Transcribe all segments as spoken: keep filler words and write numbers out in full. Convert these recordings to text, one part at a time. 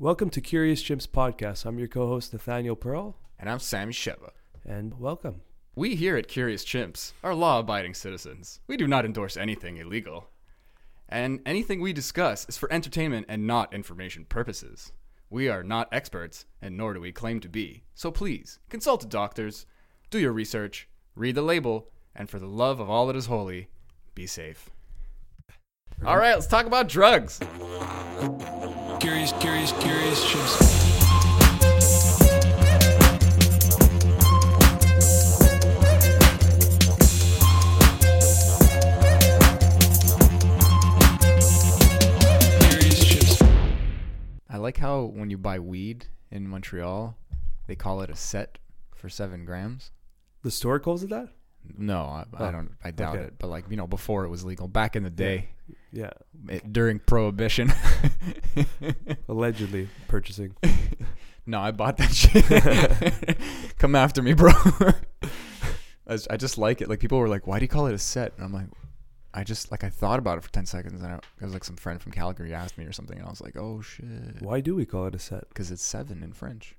Welcome to Curious Chimps Podcast. I'm your co-host, Nathaniel Pearl. And I'm Sammy Sheva. And welcome. We here at Curious Chimps are law-abiding citizens. We do not endorse anything illegal. And anything we discuss is for entertainment and not information purposes. We are not experts, and nor do we claim to be. So please, consult the doctors, do your research, read the label, and for the love of all that is holy, be safe. All right, let's talk about drugs. Curious, curious, curious chimps. I like how when you buy weed in Montreal, they call it a set for seven grams. The store calls it that? No, I, oh, I don't. I doubt okay. it. But like you know, before it was legal, back in the day, yeah, yeah. It, during Prohibition, allegedly purchasing. No, I bought that shit. Come after me, bro. I, I just like it. Like people were like, "Why do you call it a set?" And I'm like, I just, like, I thought about it for ten seconds, and I, it was, like, some friend from Calgary asked me or something, and I was like, oh, shit. Why do we call it a set? Because it's seven in French.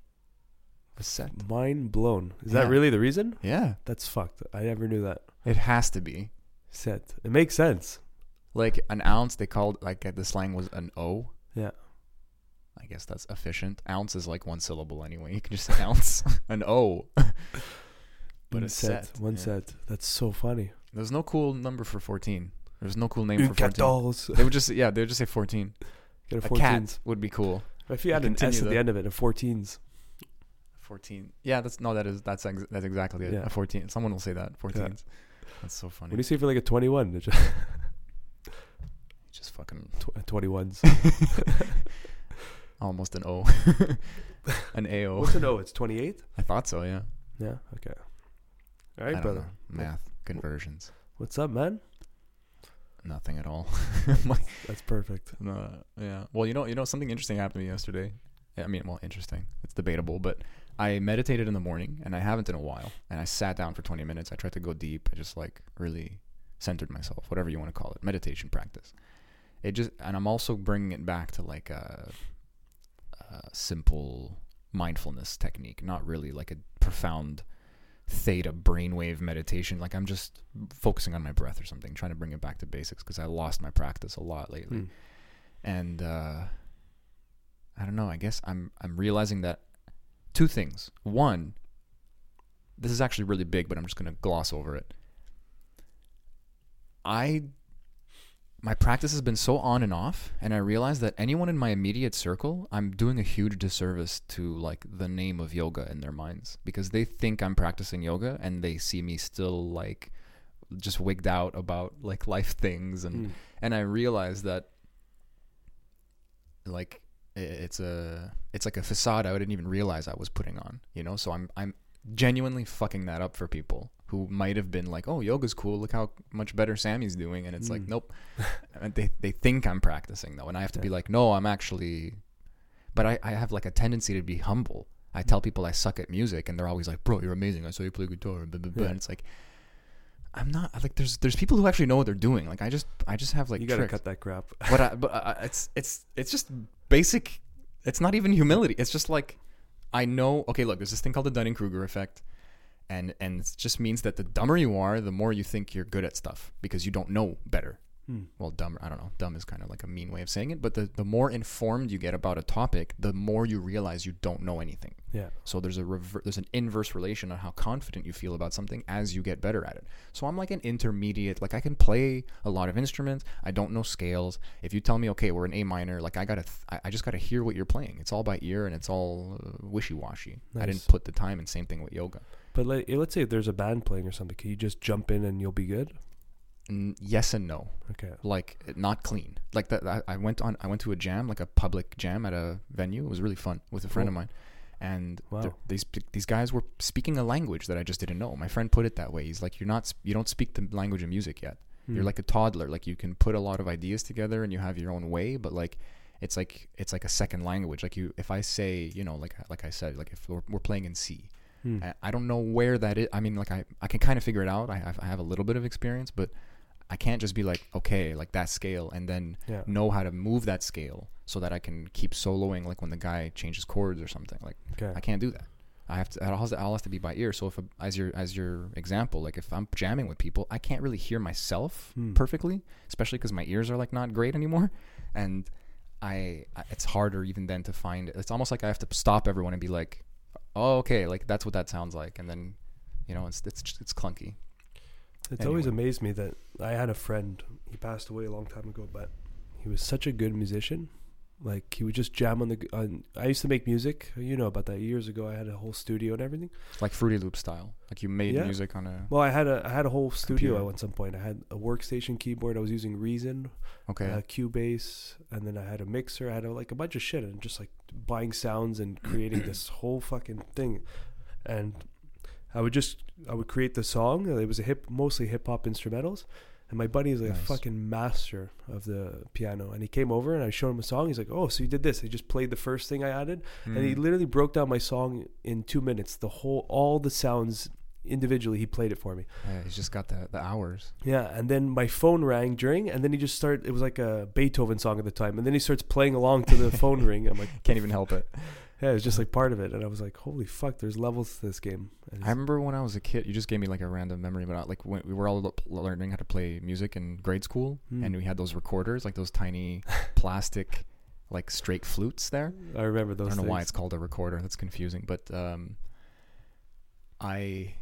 A set. Mind blown. Is yeah. that really the reason? Yeah. That's fucked. I never knew that. It has to be. Set. It makes sense. Like, an ounce, they called, like, the slang was an O. Yeah. I guess that's efficient. Ounce is, like, one syllable anyway. You can just ounce an O. But one a set. set. One yeah. set. That's so funny. There's no cool number for fourteen. There's no cool name Une for fourteen. Dolls. They would just yeah, they would just say fourteen. Get a, a cat would be cool. But if you had an S at though. the end of it, a fourteens. Fourteen. Yeah, that's no, that is that's ex- that's exactly it. Yeah. A fourteen. Someone will say that. Fourteens. Yeah. That's so funny. What do you say for like a twenty-one? Just, just fucking twenty-ones. Almost an O. An A O. What's an O? It's twenty-eight. I thought so. Yeah. Yeah. Okay. All right, I brother. Don't know. Math. Conversions. What's up, man? Nothing at all. My, that's perfect. Uh, yeah. Well, you know, you know, something interesting happened to me yesterday. I mean, well, interesting. It's debatable, but I meditated in the morning, and I haven't in a while. And I sat down for twenty minutes. I tried to go deep. I just like really centered myself, whatever you want to call it, meditation practice. It just, and I'm also bringing it back to like a, a simple mindfulness technique, not really like a profound theta brainwave meditation. Like I'm just focusing on my breath or something, trying to bring it back to basics because I lost my practice a lot lately. Mm. And uh I don't know, I guess I'm I'm realizing that two things. One, this is actually really big, but I'm just gonna gloss over it. I my practice has been so on and off, and I realized that anyone in my immediate circle, I'm doing a huge disservice to like the name of yoga in their minds because they think I'm practicing yoga and they see me still like just wigged out about like life things. And, mm. and I realized that like it's a, it's like a facade I didn't even realize I was putting on, you know? So I'm, I'm genuinely fucking that up for people who might have been like, oh, yoga's cool. Look how much better Sammy's doing. And it's mm. like, nope. And they, they think I'm practicing though. And I have to yeah. be like, no, I'm actually, but I, I have like a tendency to be humble. I tell people I suck at music and they're always like, bro, you're amazing. I saw you play guitar. Blah, blah, blah. Yeah. And it's like, I'm not like, there's, there's people who actually know what they're doing. Like I just, I just have like, you gotta tricks. Cut that crap. But I, but I, it's, it's, it's just basic. It's not even humility. It's just like, I know, okay, look, there's this thing called the Dunning-Kruger effect. And and it just means that the dumber you are, the more you think you're good at stuff because you don't know better. Hmm. Well, dumber, I don't know. Dumb is kind of like a mean way of saying it. But the, the more informed you get about a topic, the more you realize you don't know anything. Yeah. So there's a rever- there's an inverse relation on how confident you feel about something as you get better at it. So I'm like an intermediate. Like I can play a lot of instruments. I don't know scales. If you tell me, okay, we're in A minor, like I gotta, th- I just gotta hear what you're playing. It's all by ear and it's all wishy-washy. Nice. I didn't put the time in. Same thing with yoga. But let, let's say if there's a band playing or something, can you just jump in and you'll be good? Mm, yes and no. Okay. Like not clean. Like that. I, I went on. I went to a jam, like a public jam at a venue. It was really fun with a friend cool. of mine, and wow. these these guys were speaking a language that I just didn't know. My friend put it that way. He's like, "You're not. You don't speak the language of music yet. Mm. You're like a toddler. Like you can put a lot of ideas together and you have your own way, but like." It's like it's like a second language. Like you, if I say, you know, like like I said, like if we're, we're playing in C, hmm. I, I don't know where that is. I mean, like I, I can kind of figure it out. I I have a little bit of experience, but I can't just be like, okay, like that scale, and then yeah. know how to move that scale so that I can keep soloing, like when the guy changes chords or something. Like okay. I can't do that. I have to. I'll have to, I'll have to be by ear. So if a, as your as your example, like if I'm jamming with people, I can't really hear myself hmm. perfectly, especially because my ears are like not great anymore, and I, I it's harder even then to find. It's almost like I have to stop everyone and be like, oh, okay, like that's what that sounds like, and then you know it's it's it's clunky. It's anyway. Always amazed me that I had a friend. He passed away a long time ago, but he was such a good musician. Like he would just jam on the. On, I used to make music, you know about that years ago. I had a whole studio and everything, like Fruity Loop style. Like you made yeah. music on a. Well, I had a I had a whole studio computer. At some point. I had a workstation keyboard. I was using Reason, okay, uh, Cubase, and then I had a mixer. I had a, like a bunch of shit and just like buying sounds and creating this whole fucking thing, and I would just I would create the song. It was a hip mostly hip hop instrumentals. And my buddy is like nice. A fucking master of the piano. And he came over and I showed him a song. He's like, oh, so you did this. He just played the first thing I added. Mm. And he literally broke down my song in two minutes. The whole, all the sounds individually, he played it for me. Yeah, he's just got the, the hours. Yeah. And then my phone rang during, and then he just started, it was like a Beethoven song at the time. And then he starts playing along to the phone ring. I'm like, can't even help it. Yeah, it was just like part of it. And I was like, holy fuck, there's levels to this game. I remember when I was a kid, you just gave me like a random memory, but I, like when we were all learning how to play music in grade school mm. and we had those recorders, like those tiny plastic, like straight flutes there. I remember those I don't know things. Why it's called a recorder. That's confusing. But um, I,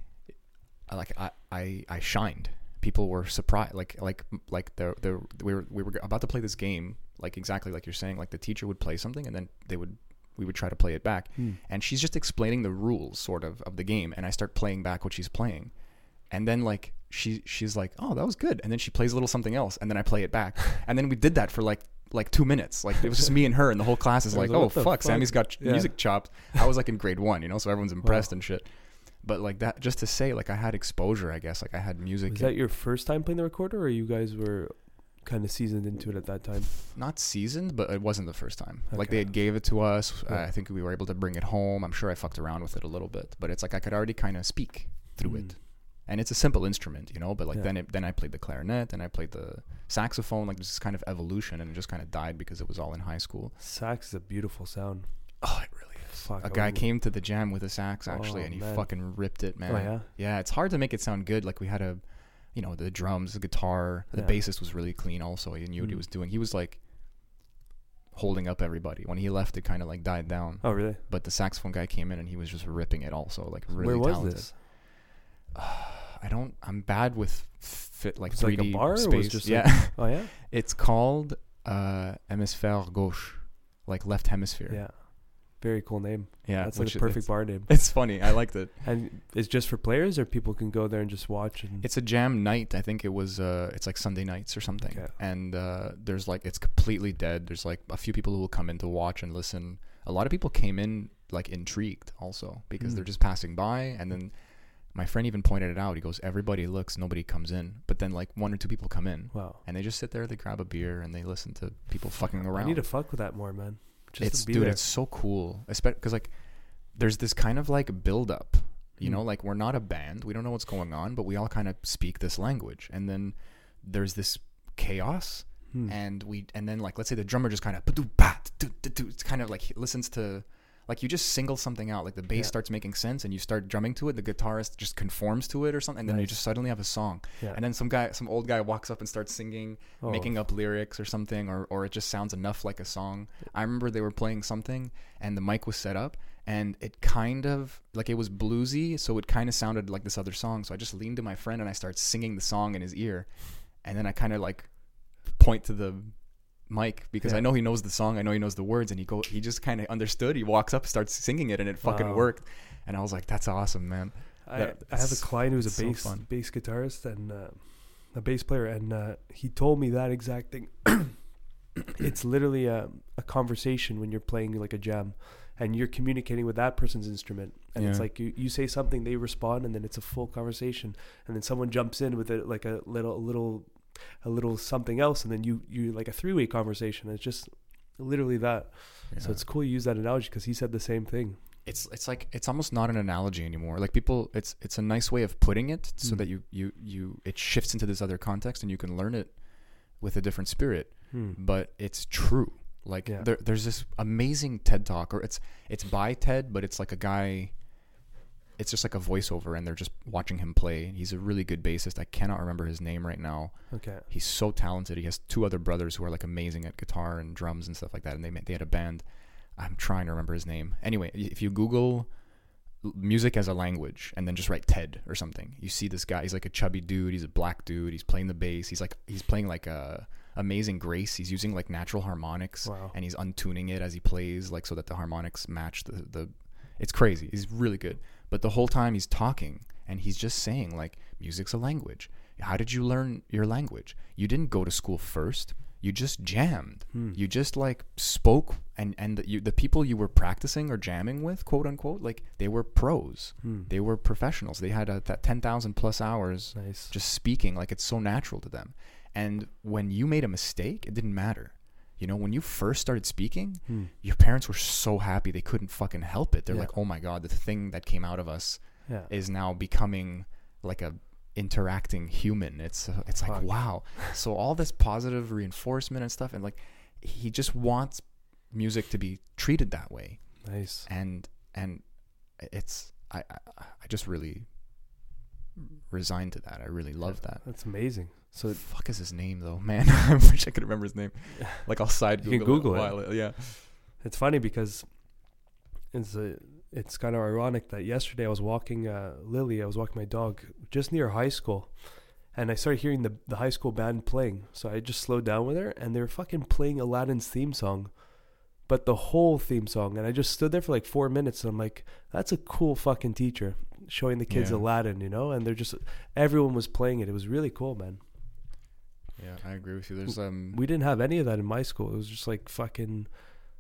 I like, I, I, I shined. People were surprised. Like, like, like the, the, we were, we were about to play this game. Like exactly like you're saying, like the teacher would play something and then they would, we would try to play it back hmm. and she's just explaining the rules sort of of the game, and I start playing back what she's playing, and then like she she's like, oh, that was good, and then she plays a little something else, and then I play it back and then we did that for like like two minutes. Like it was just me and her, and the whole class is like, like, oh fuck, fuck Sammy's got yeah. music chops. I was like in grade one, you know, so everyone's impressed wow. and shit. But like that, just to say, like I had exposure, I guess. Like I had music. Was that your first time playing the recorder, or you guys were kind of seasoned into it at that time? Not seasoned, but it wasn't the first time. Okay. Like they had gave it to us. Cool. uh, I think we were able to bring it home. I'm sure I fucked around with it a little bit, but it's like I could already kind of speak through mm. it, and it's a simple instrument, you know, but like yeah. then it, then I played the clarinet and I played the saxophone. Like this is kind of evolution, and it just kind of died because it was all in high school. Sax is a beautiful sound. Oh, it really is. Fuck, a guy I came to the jam with a sax actually, oh, and he man. fucking ripped it, man. Oh, yeah? Yeah, it's hard to make it sound good. Like we had a you know, the drums, the guitar, the yeah. bassist was really clean also. He knew mm. what he was doing. He was like holding up everybody. When he left, it kind of like died down. Oh, really? But the saxophone guy came in and he was just ripping it also. Like really talented. Where was talented. This? Uh, I don't, I'm bad with fit like was three D like a bar space. Or was just yeah. Like, oh, yeah? It's called uh, Hémisphère Gauche, like left hemisphere. Yeah. Very cool name. Yeah, that's like a perfect bar name. It's funny. I liked it. And it's just for players, or people can go there and just watch. And it's a jam night. I think it was. Uh, it's like Sunday nights or something. Okay. And uh, there's like it's completely dead. There's like a few people who will come in to watch and listen. A lot of people came in like intrigued also because mm. they're just passing by. And then my friend even pointed it out. He goes, "Everybody looks, nobody comes in." But then like one or two people come in. Wow. And they just sit there. They grab a beer and they listen to people fucking around. I need to fuck with that more, man. Just it's dude there. It's so cool, especially because like there's this kind of like build up, you mm. know, like we're not a band, we don't know what's going on, but we all kind of speak this language, and then there's this chaos mm. and we and then like let's say the drummer just kind of it's kind of like he listens to like you just single something out, like the bass yeah. starts making sense and you start drumming to it, the guitarist just conforms to it or something, and then nice. You just suddenly have a song yeah. and then some guy some old guy walks up and starts singing oh. making up lyrics or something, or or it just sounds enough like a song. I remember they were playing something and the mic was set up and it kind of like it was bluesy, so it kind of sounded like this other song, so I just leaned to my friend and I started singing the song in his ear, and then I kind of like point to the Mike, because yeah. I know he knows the song, I know he knows the words, and he go he just kind of understood. He walks up, starts singing it, and it fucking wow. worked. And I was like, that's awesome, man. That, I, I have a client who's a bass so bass guitarist and uh, a bass player, and uh, he told me that exact thing. It's literally a, a conversation when you're playing like a jam and you're communicating with that person's instrument, and yeah. it's like you, you say something, they respond, and then it's a full conversation, and then someone jumps in with a, like a little a little a little something else, and then you you like a three-way conversation. It's just literally that yeah. So it's cool you use that analogy, because he said the same thing. it's it's like it's almost not an analogy anymore. Like people, it's it's a nice way of putting it, so mm. that you, you you it shifts into this other context and you can learn it with a different spirit. Mm. But it's true. Like yeah. there, there's this amazing TED talk, or it's it's by TED, but it's like a guy. It's just like a voiceover, and they're just watching him play. He's a really good bassist. I cannot remember his name right now. Okay. He's so talented. He has two other brothers who are like amazing at guitar and drums and stuff like that. And they they had a band. I'm trying to remember his name. Anyway, if you Google music as a language and then just write TED or something, you see this guy. He's like a chubby dude. He's a black dude. He's playing the bass. He's like he's playing like a amazing grace. He's using like natural harmonics, wow. and he's untuning it as he plays, like so that the harmonics match the the. It's crazy. He's really good. But the whole time he's talking and he's just saying like, music's a language. How did you learn your language? You didn't go to school first. You just jammed. Hmm. You just like spoke, and, and the, you, the people you were practicing or jamming with, quote unquote, like they were pros. Hmm. They were professionals. They had a, that ten thousand plus hours nice. Just speaking. Like it's so natural to them. And when you made a mistake, it didn't matter. You know, when you first started speaking, hmm. your parents were so happy they couldn't fucking help it. They're yeah. like, oh my God, the thing that came out of us yeah. is now becoming like a interacting human. It's uh, it's Fuck. like, wow. So all this positive reinforcement and stuff. And like, he just wants music to be treated that way. Nice. And, and it's, I, I, I just really resigned to that. I really love yeah. that. That's amazing. So the fuck is his name though, man? I wish I could remember his name. Like I'll side Google, you can Google it. While it. Yeah, it's funny because it's a, it's kind of ironic that yesterday I was walking uh, Lily. I was walking my dog just near high school, and I started hearing the the high school band playing. So I just slowed down with her, and they were fucking playing Aladdin's theme song, but the whole theme song. And I just stood there for like four minutes, and I'm like, that's a cool fucking teacher showing the kids yeah. Aladdin, you know. And they're just everyone was playing it. It was really cool, man. Yeah, I agree with you. There's um, we didn't have any of that in my school. It was just like fucking.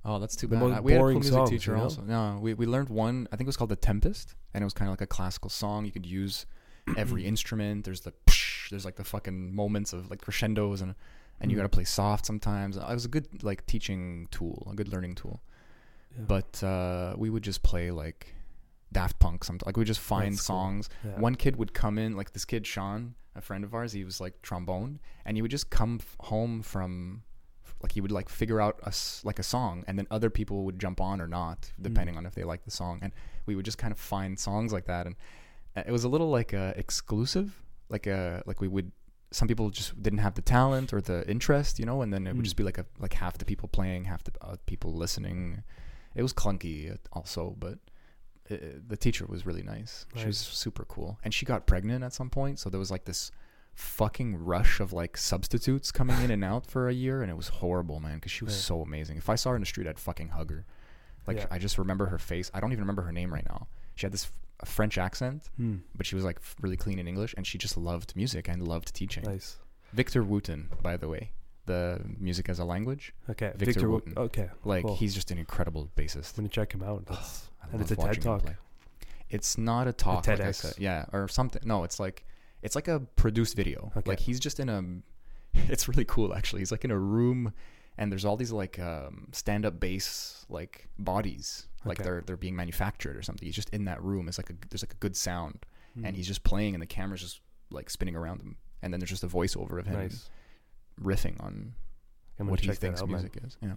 Oh, that's too bad. I, we had a cool music songs, teacher you know? Also. No, we we learned one. I think it was called The Tempest, and it was kind of like a classical song. You could use every instrument. There's the psh, there's like the fucking moments of like crescendos, and and you got to play soft sometimes. It was a good like teaching tool, a good learning tool. Yeah. But uh, we would just play like Daft Punk sometimes. Like we just find that's songs. Cool. Yeah. One kid would come in, like this kid Sean, a friend of ours, he was like trombone, and he would just come f- home from f- like he would like figure out a, like a song, and then other people would jump on or not depending mm. on if they liked the song. And we would just kind of find songs like that, and uh, it was a little like uh, exclusive, like uh, like we would some people just didn't have the talent or the interest, you know, and then it mm. would just be like a like half the people playing, half the uh, people listening. It was clunky also, but the teacher was really nice. Nice. She was super cool. And she got pregnant at some point. So there was like this fucking rush of like substitutes coming in and out for a year. And it was horrible, man. Cause she was yeah. so amazing. If I saw her in the street, I'd fucking hug her. Like yeah. I just remember her face. I don't even remember her name right now. She had this f- French accent, hmm. but she was like really clean in English. And she just loved music and loved teaching. Nice. Victor Wooten, by the way, the music as a language. Okay. Victor, Victor Wooten. Okay. Like cool. He's just an incredible bassist. I'm gonna check him out. That's and it's a TED talk. It's not a talk. A TEDx. Like I said. Yeah, or something. No, it's like it's like a produced video. Okay. Like he's just in a. It's really cool actually. He's like in a room, and there's all these like um, stand-up bass like bodies, like okay. they're they're being manufactured or something. He's just in that room. It's like a, there's like a good sound, mm. and he's just playing, and the camera's just like spinning around him, and then there's just a voiceover of him nice. riffing on what he thinks out, music man. is. Yeah,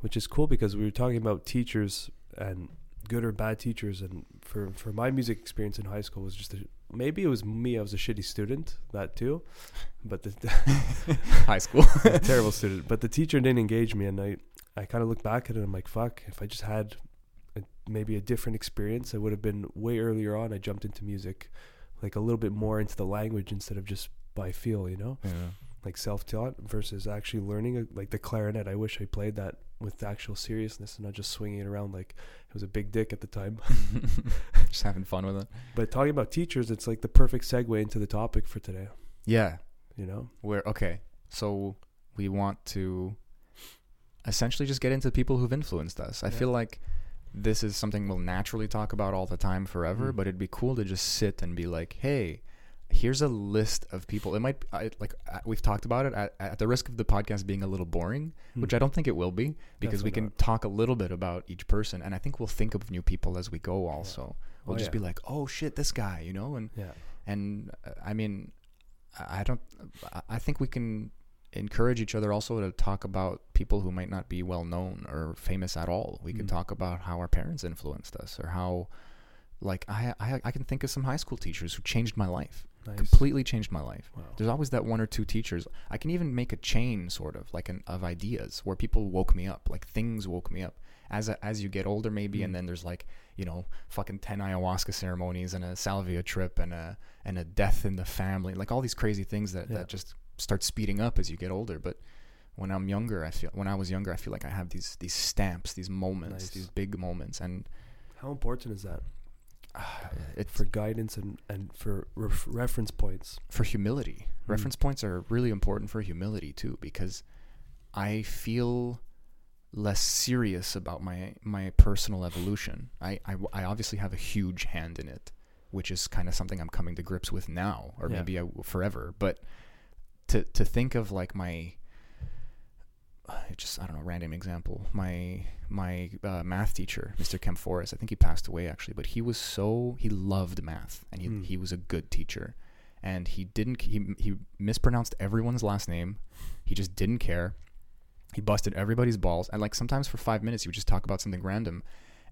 which is cool because we were talking about teachers and. Good or bad teachers, and for for my music experience in high school was just a, maybe it was me. I was a shitty student, that too, but the high school terrible student. But the teacher didn't engage me, and I I kind of look back at it. And I'm like, fuck. If I just had a, maybe a different experience, I would have been way earlier on. I jumped into music, like a little bit more into the language instead of just by feel, you know, yeah. like self-taught versus actually learning. A, like the clarinet, I wish I played that with actual seriousness and not just swinging it around like it was a big dick at the time. Just having fun with it. But talking about teachers, it's like the perfect segue into the topic for today. Yeah. You know? We're okay. So we want to essentially just get into people who've influenced us. I yeah. feel like this is something we'll naturally talk about all the time forever, mm. but it'd be cool to just sit and be like, hey, here's a list of people. It might I, like we've talked about it at, at the risk of the podcast being a little boring, mm. which I don't think it will be, because Definitely we can not. talk a little bit about each person. And I think we'll think of new people as we go also. Yeah. We'll oh, just yeah. be like, oh shit, this guy, you know? And, yeah. and uh, I mean, I don't, I think we can encourage each other also to talk about people who might not be well known or famous at all. We mm. could talk about how our parents influenced us, or how, like, I, I, I can think of some high school teachers who changed my life. Nice. Completely changed my life. Wow. There's always that one or two teachers. I can even make a chain, sort of like an of ideas where people woke me up, like things woke me up as a, as you get older, maybe. Mm. And then there's like, you know, fucking ten ayahuasca ceremonies and a salvia trip and a and a death in the family, like all these crazy things that, yeah. that just start speeding up as you get older. But when I'm younger, I feel when I was younger, I feel like I have these these stamps, these moments, nice. these big moments. And how important is that? Uh, it's for guidance and, and for ref- reference points. For humility. Mm. Reference points are really important for humility too, because I feel less serious about my, my personal evolution. I, I, I obviously have a huge hand in it, which is kind of something I'm coming to grips with now, or yeah. maybe I w- forever. But to, to think of like my... It just, I don't know, random example. My my uh, math teacher, Mister Kempforis, I think he passed away actually, but he was so, he loved math, and he, mm. he was a good teacher. And he didn't, he, he mispronounced everyone's last name. He just didn't care. He busted everybody's balls. And like sometimes for five minutes, he would just talk about something random.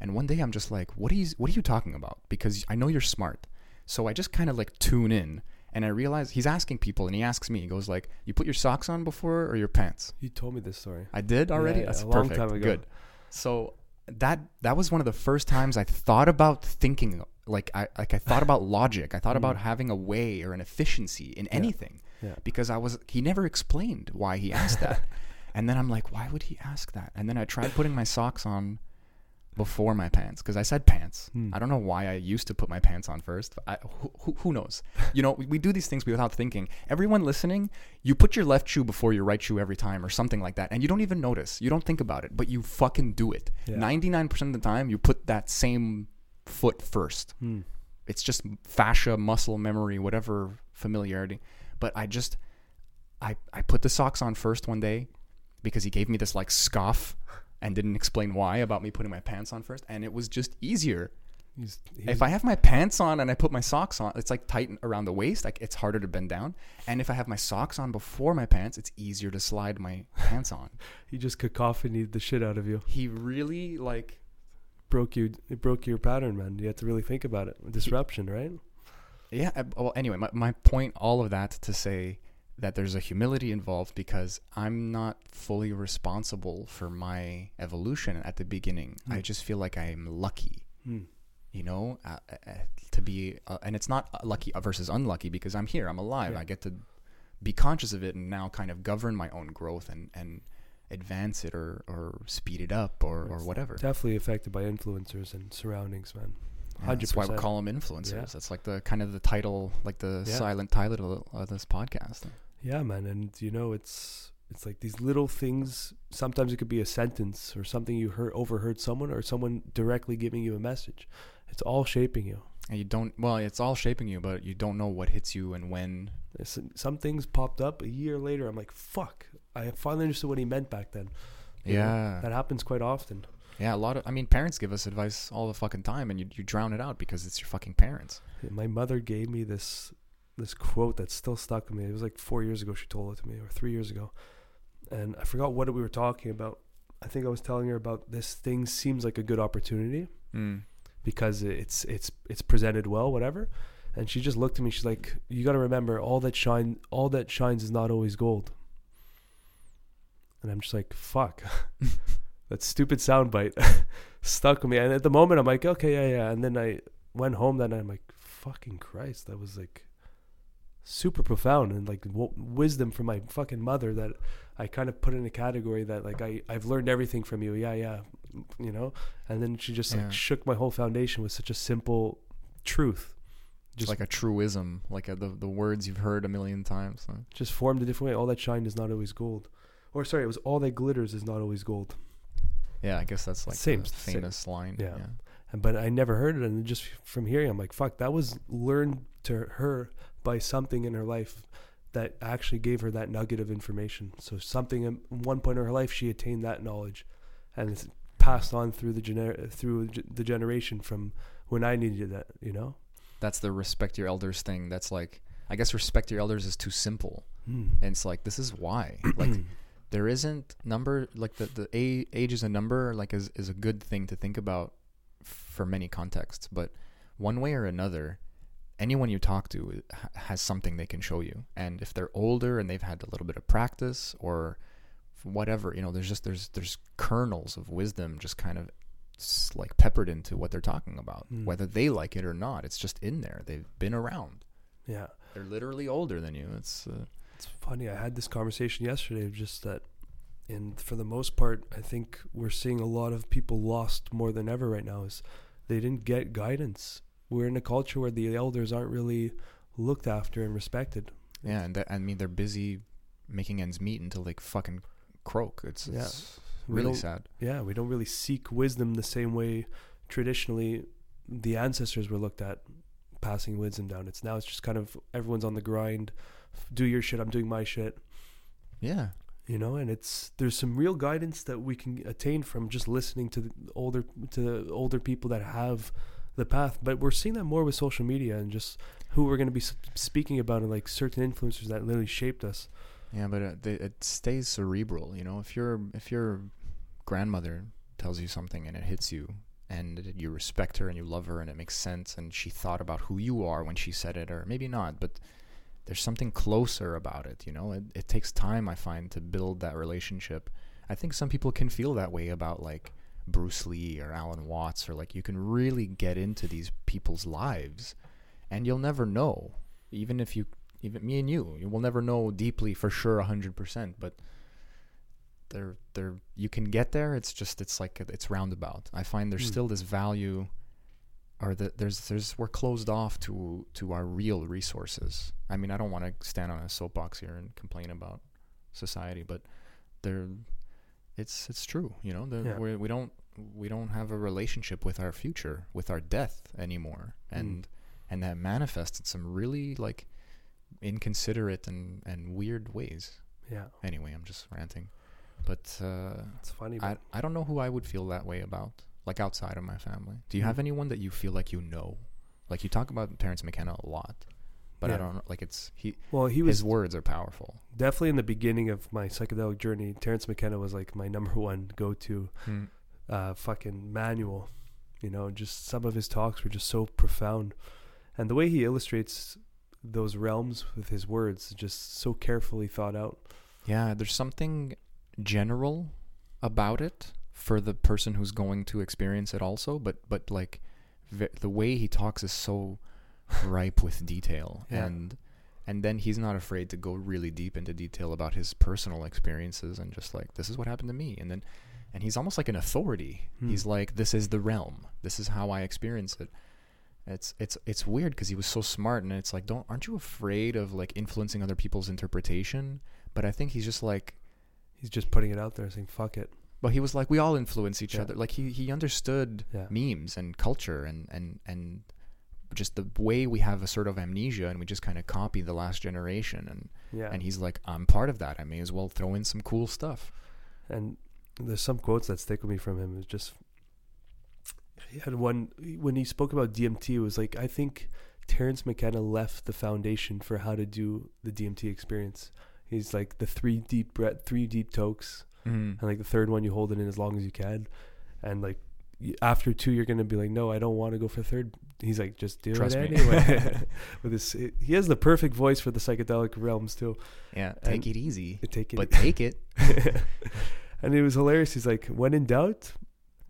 And one day I'm just like, what are you, what are you talking about? Because I know you're smart. So I just kind of like tune in. And I realized he's asking people, and he asks me, he goes like, you put your socks on before or your pants? You told me this story. I did already? Yeah, That's a perfect. long time ago. Good. So that that was one of the first times I thought about thinking, like I like I thought about logic. I thought mm. about having a way or an efficiency in yeah. anything. Yeah. Because I was he never explained why he asked that. And then I'm like, why would he ask that? And then I tried putting my socks on before my pants, because I said pants. Hmm. I don't know why I used to put my pants on first. I, who, who, who knows? You know, we, we do these things without thinking. Everyone listening, you put your left shoe before your right shoe every time, or something like that, and you don't even notice. You don't think about it, but you fucking do it. Yeah. ninety-nine percent of the time, you put that same foot first. Hmm. It's just fascia, muscle memory, whatever familiarity. But I just, I, I put the socks on first one day, because he gave me this like scoff and didn't explain why about me putting my pants on first. And it was just easier. He's, he's if I have my pants on and I put my socks on, it's like tight around the waist. Like it's harder to bend down. And if I have my socks on before my pants, it's easier to slide my pants on. He just cacophonied the shit out of you. He really like... Broke you. It broke your pattern, man. You had to really think about it. Disruption, he, right? Yeah. Well, anyway, my, my point, all of that to say that there's a humility involved, because I'm not fully responsible for my evolution at the beginning. Mm. I just feel like I'm lucky, mm. you know, uh, uh, to be, uh, and it's not lucky versus unlucky, because I'm here, I'm alive. Yeah. I get to be conscious of it and now kind of govern my own growth and, and advance it or, or speed it up or, or whatever. Definitely affected by influencers and surroundings, man. Yeah, that's why we call them influencers. Yeah. That's like the kind of the title, like the yeah. silent title of this podcast. Yeah, man. And you know, it's it's like these little things. Sometimes it could be a sentence or something you heard, overheard someone, or someone directly giving you a message. It's all shaping you. And you don't, well, it's all shaping you, but you don't know what hits you and when. Some, some things popped up a year later. I'm like, fuck, I finally understood what he meant back then. You yeah. know, that happens quite often. Yeah, a lot of, I mean, parents give us advice all the fucking time, and you you drown it out because it's your fucking parents. My mother gave me this this quote that's still stuck with me. It was like four years ago she told it to me, or three years ago. And I forgot what we were talking about. I think I was telling her about this thing seems like a good opportunity mm. because it's it's it's presented well, whatever. And she just looked at me, she's like, you got to remember, all that shine, all that shines is not always gold. And I'm just like, fuck. That stupid soundbite stuck with me. And at the moment, I'm like, okay, yeah, yeah. And then I went home that night. I'm like, fucking Christ. That was like super profound and like w- wisdom from my fucking mother that I kind of put in a category that like I, I've learned everything from you. Yeah, yeah. You know? And then she just like yeah. shook my whole foundation with such a simple truth. Just like a truism, like a, the, the words you've heard a million times. Huh? Just formed a different way. All that shine is not always gold. Or sorry, it was all that glitters is not always gold. Yeah, I guess that's like the famous same. line. Yeah. yeah. but I never heard it. And just from hearing, I'm like, fuck, that was learned to her by something in her life that actually gave her that nugget of information. So something at one point in her life, she attained that knowledge, and it's passed on through the gener- through the generation from when I needed that, you know? That's the respect your elders thing. That's like, I guess respect your elders is too simple. Mm. And it's like, this is why. Like, there isn't number, like the, the age is a number, like is, is a good thing to think about for many contexts. But one way or another, anyone you talk to has something they can show you. And if they're older and they've had a little bit of practice or whatever, you know, there's just, there's, there's kernels of wisdom just kind of like peppered into what they're talking about, mm. whether they like it or not. It's just in there. They've been around. Yeah. They're literally older than you. It's, uh, it's funny. I had this conversation yesterday of just that. And for the most part, I think we're seeing a lot of people lost more than ever right now is they didn't get guidance. We're in a culture where the elders aren't really looked after and respected. Yeah, and that, I mean, they're busy making ends meet until they fucking croak. It's, yeah. it's really sad. Yeah, we don't really seek wisdom the same way traditionally the ancestors were looked at, passing wisdom down. It's now it's just kind of everyone's on the grind. Do your shit, I'm doing my shit. Yeah. You know, and it's there's some real guidance that we can attain from just listening to the older to older people that have the path, but we're seeing that more with social media and just who we're going to be speaking about and like certain influencers that literally shaped us. Yeah, but it, it stays cerebral, you know. If your if your grandmother tells you something and it hits you, and you respect her and you love her and it makes sense, and she thought about who you are when she said it, or maybe not, but there's something closer about it, you know. It it takes time, I find, to build that relationship. I think some people can feel that way about like Bruce Lee or Alan Watts, or like you can really get into these people's lives and you'll never know, even if you even me and you you will never know deeply for sure one hundred percent, but they're they're you can get there. It's just it's like it's roundabout. I find there's mm. still this value, or that there's there's we're closed off to to our real resources. I mean, I don't want to stand on a soapbox here and complain about society, but they're It's it's true, you know. Yeah. We we don't we don't have a relationship with our future, with our death anymore, and mm. and that manifests in some really like inconsiderate and, and weird ways. Yeah. Anyway, I'm just ranting, but uh, it's funny. I I don't know who I would feel that way about, like outside of my family. Do you mm. have anyone that you feel like you know? Like you talk about Terrence McKenna a lot, but yeah. I don't like it's he. Well, he was, his words are powerful. Definitely in the beginning of my psychedelic journey, Terrence McKenna was like my number one go-to mm. uh, fucking manual. You know, just some of his talks were just so profound, and the way he illustrates those realms with his words just so carefully thought out. Yeah, there's something general about it for the person who's going to experience it also, but but like v- the way he talks is so ripe with detail, yeah. and and then he's not afraid to go really deep into detail about his personal experiences and just like, this is what happened to me, and then and he's almost like an authority. hmm. He's like, this is the realm, this is how I experience it. It's it's it's weird because he was so smart, and it's like, don't aren't you afraid of like influencing other people's interpretation? But I think he's just like he's just putting it out there saying fuck it. But he was like, we all influence each yeah. other. Like he he understood yeah. memes and culture and and and just the way we have a sort of amnesia and we just kind of copy the last generation, and yeah. and he's like, I'm part of that, I may as well throw in some cool stuff. And there's some quotes that stick with me from him. It's just, he had one when he spoke about D M T. It was like, I think Terrence McKenna left the foundation for how to do the D M T experience. He's like, the three deep breath, three deep tokes, mm. and like the third one you hold it in as long as you can, and like after two you're gonna be like, no, I don't want to go for third. He's like, just do Trust it anyway. With his, it, he has the perfect voice for the psychedelic realms too. Yeah, take and it easy, take it but e- take it. And it was hilarious. He's like, when in doubt,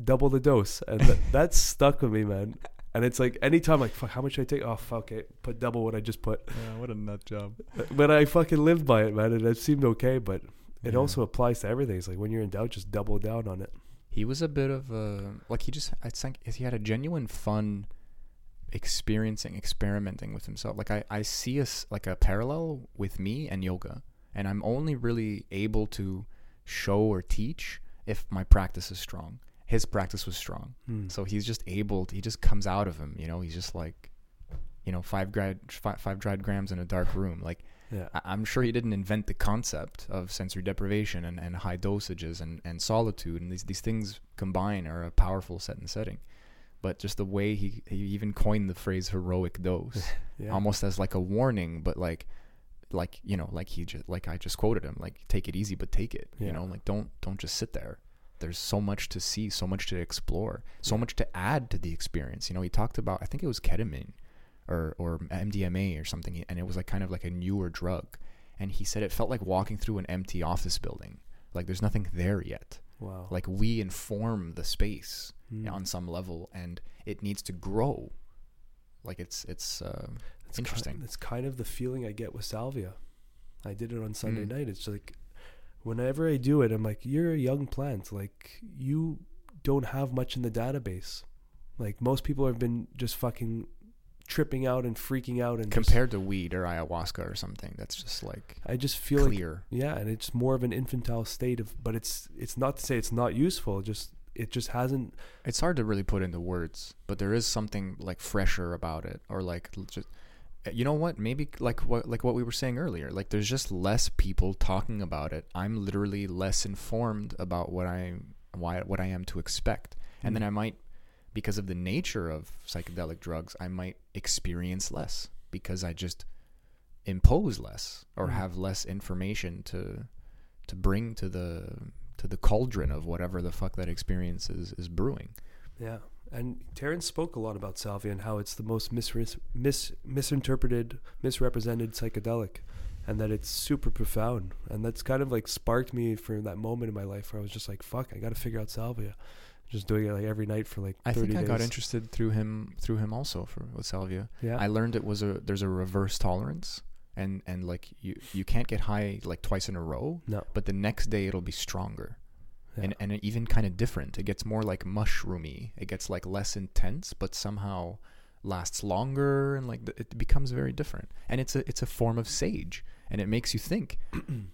double the dose, and th- that's stuck with me, man. And it's like, anytime, like, fuck, how much should I take? Oh, fuck it, put double what I just put. Yeah, what a nut job. But I fucking lived by it, man, and it seemed okay. But it yeah. also applies to everything. It's like, when you're in doubt, just double down on it. He was a bit of a, like he just, I think he had a genuine fun experiencing, experimenting with himself. Like I, I see a, like a parallel with me and yoga. And I'm only really able to show or teach if my practice is strong. his practice was strong. Mm. So he's just able to, he just comes out of him, you know, he's just like, you know, five grad, five, five dried grams in a dark room. Like, yeah. I, I'm sure he didn't invent the concept of sensory deprivation and, and high dosages and, and solitude. And these, these things combined are a powerful set and setting. But just the way he, he even coined the phrase heroic dose, yeah. almost as like a warning, but like, like, you know, like he just, like I just quoted him, like, take it easy, but take it, yeah. you know, like, don't, don't just sit there. There's so much to see, so much to explore, so yeah. much to add to the experience. You know, he talked about, I think it was ketamine or, or M D M A or something. And it was like kind of like a newer drug. And he said it felt like walking through an empty office building. Like there's nothing there yet. Wow. Like we inform the space mm. on some level and it needs to grow. Like it's, it's, um, it's interesting. It's kind of the feeling I get with salvia. I did it on Sunday mm. night. It's like, whenever I do it, I'm like, you're a young plant. Like you don't have much in the database. Like most people have been just fucking tripping out and freaking out. And compared to weed or ayahuasca or something, that's just like, I just feel clear. Like, yeah. And it's more of an infantile state of, but it's, it's not to say it's not useful. Just, it just hasn't, it's hard to really put into words, but there is something like fresher about it or like just, you know what, maybe like what like what we were saying earlier, like there's just less people talking about it. I'm literally less informed about what I why what I am to expect. Mm-hmm. And then I might, because of the nature of psychedelic drugs, I might experience less because I just impose less or mm-hmm. have less information to to bring to the to the cauldron of whatever the fuck that experience is, is brewing. Yeah. And Terrence spoke a lot about salvia and how it's the most misre- mis- misinterpreted, misrepresented psychedelic, and that it's super profound. And that's kind of like sparked me for that moment in my life where I was just like, fuck, I got to figure out salvia. Just doing it like every night for like thirty days. I think I days. got interested through him, through him also for with salvia. Yeah. I learned it was a, there's a reverse tolerance and, and like you, you can't get high like twice in a row, no. but the next day it'll be stronger. Yeah. And and even kind of different. It gets more like mushroomy. It gets like less intense, but somehow lasts longer, and like th- it becomes very different. And it's a it's a form of sage, and it makes you think.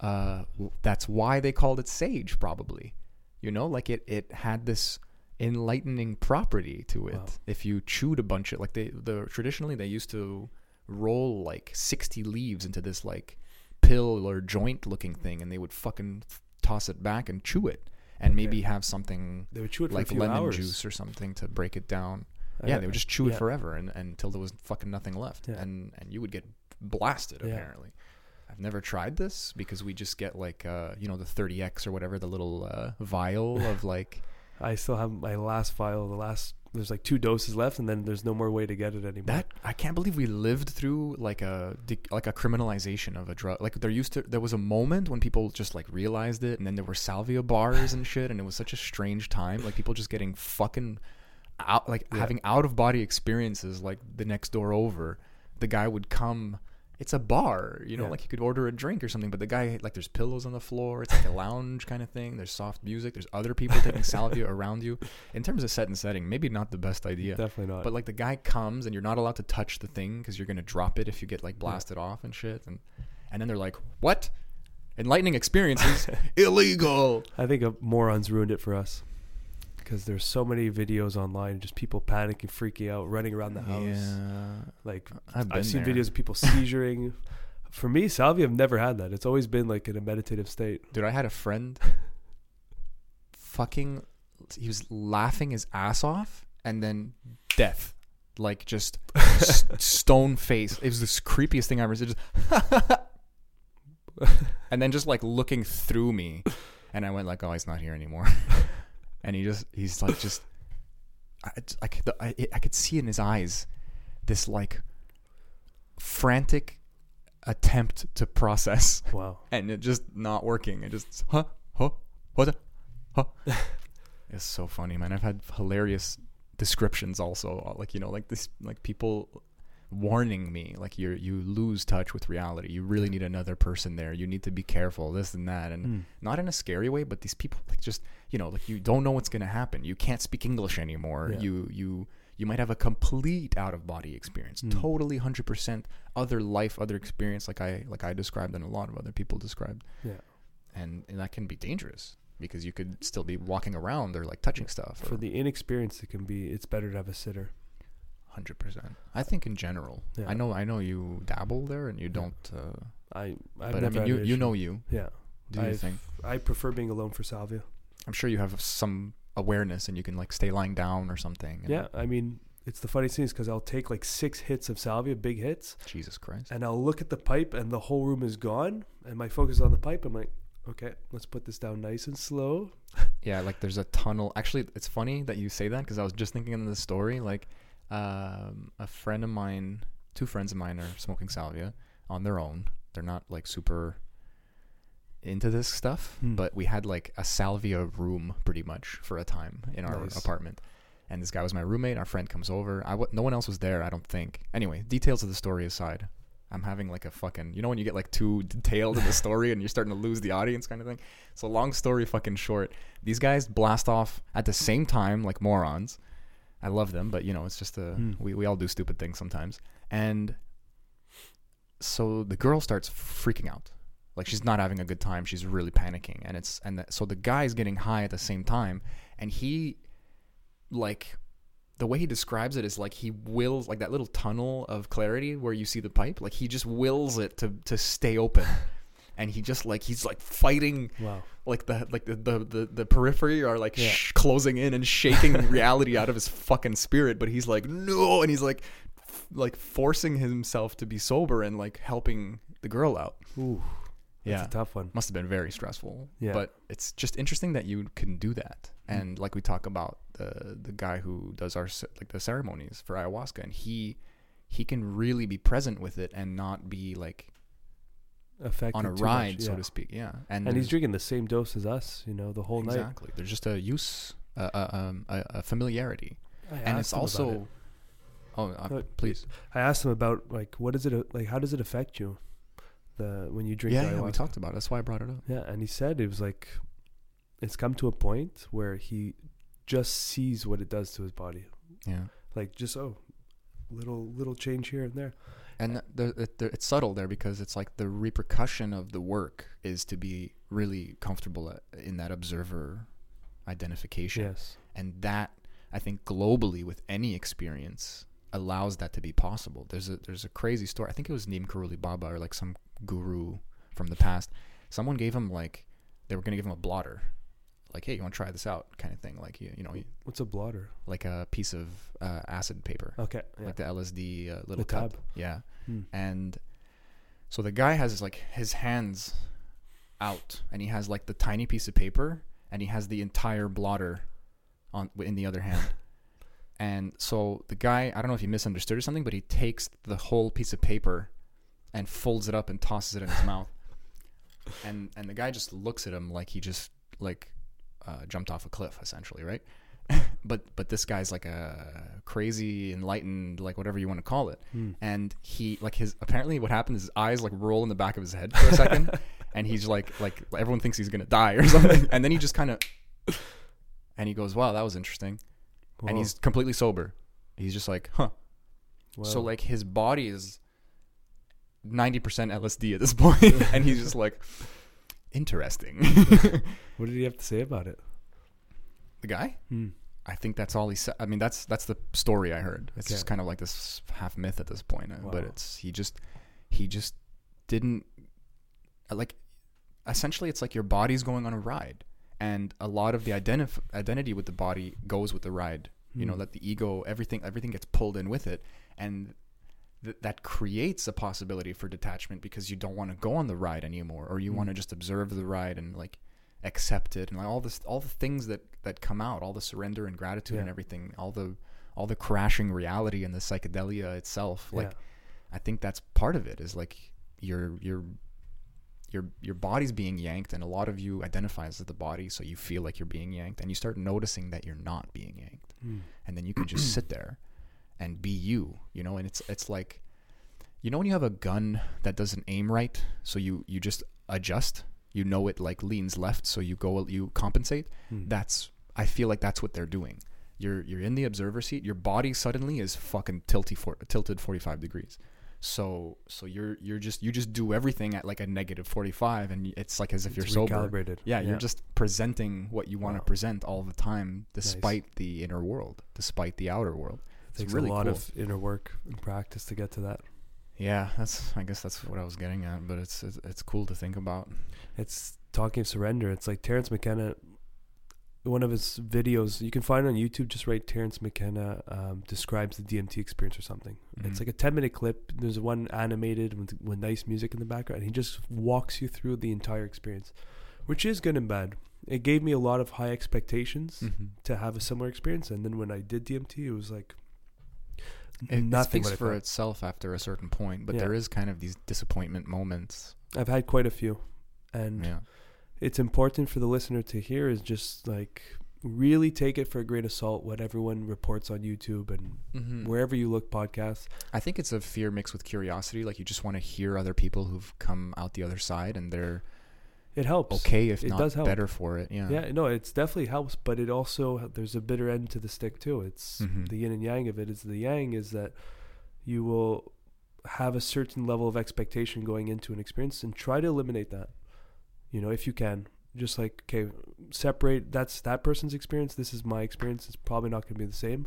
uh, that's why they called it sage, probably. You know, like it, it had this enlightening property to it. Wow. If you chewed a bunch of like they the traditionally they used to roll like sixty leaves into this like pill or joint looking thing, and they would fucking f- toss it back and chew it. And okay. maybe have something they would chew it like lemon hours. Juice or something to break it down. Okay. Yeah, they would just chew yeah. it forever and, and until there was fucking nothing left. Yeah. And and you would get blasted, yeah. apparently. I've never tried this because we just get like, uh, you know, the thirty X or whatever, the little uh, vial of like... I still have my last vial, the last... There's like two doses left and then there's no more way to get it anymore. That I can't believe we lived through like a like a criminalization of a drug. Like there used to there was a moment when people just like realized it, and then there were salvia bars and shit, and it was such a strange time. Like people just getting fucking out, like yeah. having out of body experiences. Like the next door over, the guy would come. It's a bar, you know, yeah. like you could order a drink or something, but the guy, like there's pillows on the floor. It's like a lounge kind of thing. There's soft music. There's other people taking salvia around you. In terms of set and setting, maybe not the best idea. Definitely not. But like the guy comes and you're not allowed to touch the thing because you're going to drop it if you get like blasted yeah. off and shit. And and then they're like, what? Enlightening experiences, illegal. I think a morons ruined it for us because there's so many videos online, just people panicking, freaking out, running around the house. Yeah. Like I've, I've seen there. videos of people seizuring. For me, salvia, I've never had that. It's always been like in a meditative state. Dude, I had a friend fucking, he was laughing his ass off and then death. Like just s- stone face. It was the creepiest thing I ever seen. Just and then just like looking through me. And I went like, oh, he's not here anymore. And he just, he's like just, I, I, could, I, I could see in his eyes this like frantic attempt to process. Wow. And it just not working. It just, huh, huh, what, huh. It's so funny, man. I've had hilarious descriptions also. Like, you know, like this, like people warning me, like you you lose touch with reality. You really need another person there. You need to be careful, this and that. And mm. not in a scary way, but these people like just, you know, like you don't know what's going to happen. You can't speak English anymore. Yeah. You, you, you might have a complete out of body experience, mm. totally one hundred percent other life, other experience. Like I, like I described and a lot of other people described. Yeah. And, and that can be dangerous. because you could still be walking around or like touching stuff. Or, for the inexperienced, it can be, it's better to have a sitter. one hundred percent. I think in general. Yeah. I know I know you dabble there and you don't. Uh, I, I've but never I mean, you, you know you. Yeah. Do you think? I prefer being alone for salvia. I'm sure you have some awareness and you can like stay lying down or something. Yeah. I mean, it's the funniest thing is because I'll take like six hits of salvia, big hits. Jesus Christ. And I'll look at the pipe and the whole room is gone. And my focus is on the pipe. I'm like, okay, let's put this down nice and slow. Yeah, like there's a tunnel. Actually, it's funny that you say that because I was just thinking in the story, like um, a friend of mine, two friends of mine are smoking salvia on their own. They're not like super into this stuff, mm. but we had like a salvia room pretty much for a time in our nice. apartment. And this guy was my roommate. Our friend comes over. I w- no one else was there, I don't think. Anyway, details of the story aside, I'm having like a fucking, you know when you get like too detailed in the story and you're starting to lose the audience kind of thing? So long story fucking short, these guys blast off at the same time like morons. I love them, but you know, it's just a, mm. we, we all do stupid things sometimes. And so the girl starts freaking out. Like she's not having a good time. She's really panicking. And it's, and the, so the guy's getting high at the same time and he... like the way he describes it is like he wills like that little tunnel of clarity where you see the pipe, like he just wills it to to stay open. And he just like he's like fighting wow. like the like the the the, the periphery are like yeah. sh- closing in and shaking reality out of his fucking spirit, but he's like no, and he's like f- like forcing himself to be sober and like helping the girl out. Ooh, yeah, that's a tough one. Must have been very stressful. Yeah, but it's just interesting that you can do that. Mm-hmm. And like we talk about the the guy who does our like the ceremonies for ayahuasca, and he he can really be present with it and not be like affected on a ride, much, yeah. so to speak. Yeah, and, and he's drinking the same dose as us, you know, the whole exactly. night. Exactly. There's just a use, uh, uh, um, a, a familiarity, I and it's also. It. Oh, uh, no, please! I asked him about like what is it like? How does it affect you? The, when you drink yeah, ayahuasca. Yeah, we talked about it. That's why I brought it up. Yeah, and he said it was like, it's come to a point where he just sees what it does to his body. Yeah. Like just, oh, little little change here and there. And the, the, the, it's subtle there because it's like the repercussion of the work is to be really comfortable in that observer identification. Yes. And that, I think globally with any experience, allows that to be possible. There's a there's a crazy story. I think it was Neem Karoli Baba or like some guru from the past. Someone gave him like they were gonna give him a blotter, like hey, you want to try this out kind of thing. Like you you know you, what's a blotter? Like a piece of uh, acid paper. Okay, yeah. Like the L S D uh, little the cup. Tab. Yeah, hmm. And so the guy has like his hands out, and he has like the tiny piece of paper, and he has the entire blotter on in the other hand. And so the guy, I don't know if he misunderstood or something, but he takes the whole piece of paper and folds it up and tosses it in his mouth. And and the guy just looks at him like he just like uh, jumped off a cliff, essentially, right? but but this guy's like a crazy, enlightened, like whatever you want to call it. Mm. And he like his apparently what happened is his eyes like roll in the back of his head for a second, and he's like like everyone thinks he's gonna die or something. And then he just kind of and he goes, wow, that was interesting. Whoa. And he's completely sober. He's just like, huh. Wow. So like his body is ninety percent L S D at this point. And he's just like, interesting. What did he have to say about it? The guy? Hmm. I think that's all he said. I mean, that's that's the story I heard. It's okay. Just kind of like this half myth at this point. Wow. But it's he just he just didn't like. Essentially, it's like your body's going on a ride. And a lot of the identif- identity with the body goes with the ride, you mm. know, that the ego, everything, everything gets pulled in with it. And th- that creates a possibility for detachment because you don't want to go on the ride anymore, or you mm. want to just observe the ride and like accept it. And like all this, all the things that, that come out, all the surrender and gratitude yeah. and everything, all the, all the crashing reality and the psychedelia itself. Like, yeah. I think that's part of it is like you're, you're, Your your body's being yanked, and a lot of you identify as the body, so you feel like you're being yanked, and you start noticing that you're not being yanked, mm. and then you can just sit there and be you, you know. And it's it's like, you know, when you have a gun that doesn't aim right, so you you just adjust, you know, it like leans left, so you go you compensate. Mm. That's I feel like that's what they're doing. You're you're in the observer seat. Your body suddenly is fucking tilty for, tilted forty-five degrees. So so you're you're just you just do everything at like a negative forty-five, and it's like as if it's you're sober. Recalibrated. Yeah, yeah, you're just presenting what you want to wow. present all the time, despite nice. the inner world, despite the outer world. It takes really a lot cool. of inner work and practice to get to that. Yeah, that's I guess that's what I was getting at, but it's it's, it's cool to think about. It's talking of surrender. It's like Terrence McKenna. One of his videos you can find on YouTube, just write Terrence McKenna um, describes the D M T experience or something. Mm-hmm. It's like a ten minute clip. There's one animated with, with nice music in the background. And he just walks you through the entire experience, which is good and bad. It gave me a lot of high expectations mm-hmm. to have a similar experience. And then when I did D M T, it was like it, nothing. It speaks for itself after a certain point, but yeah. there is kind of these disappointment moments. I've had quite a few. And yeah. it's important for the listener to hear is just like really take it for a grain of salt what everyone reports on YouTube and mm-hmm. wherever you look podcasts. I think it's a fear mixed with curiosity. Like you just want to hear other people who've come out the other side and they're it helps. Okay, if it not does help. Better for it. Yeah. Yeah, no, it's definitely helps, but it also there's a bitter end to the stick too. It's mm-hmm. the yin and yang of it. It's the yang is that you will have a certain level of expectation going into an experience and try to eliminate that. You know, if you can, just like, okay, separate, that's that person's experience, this is my experience, it's probably not going to be the same,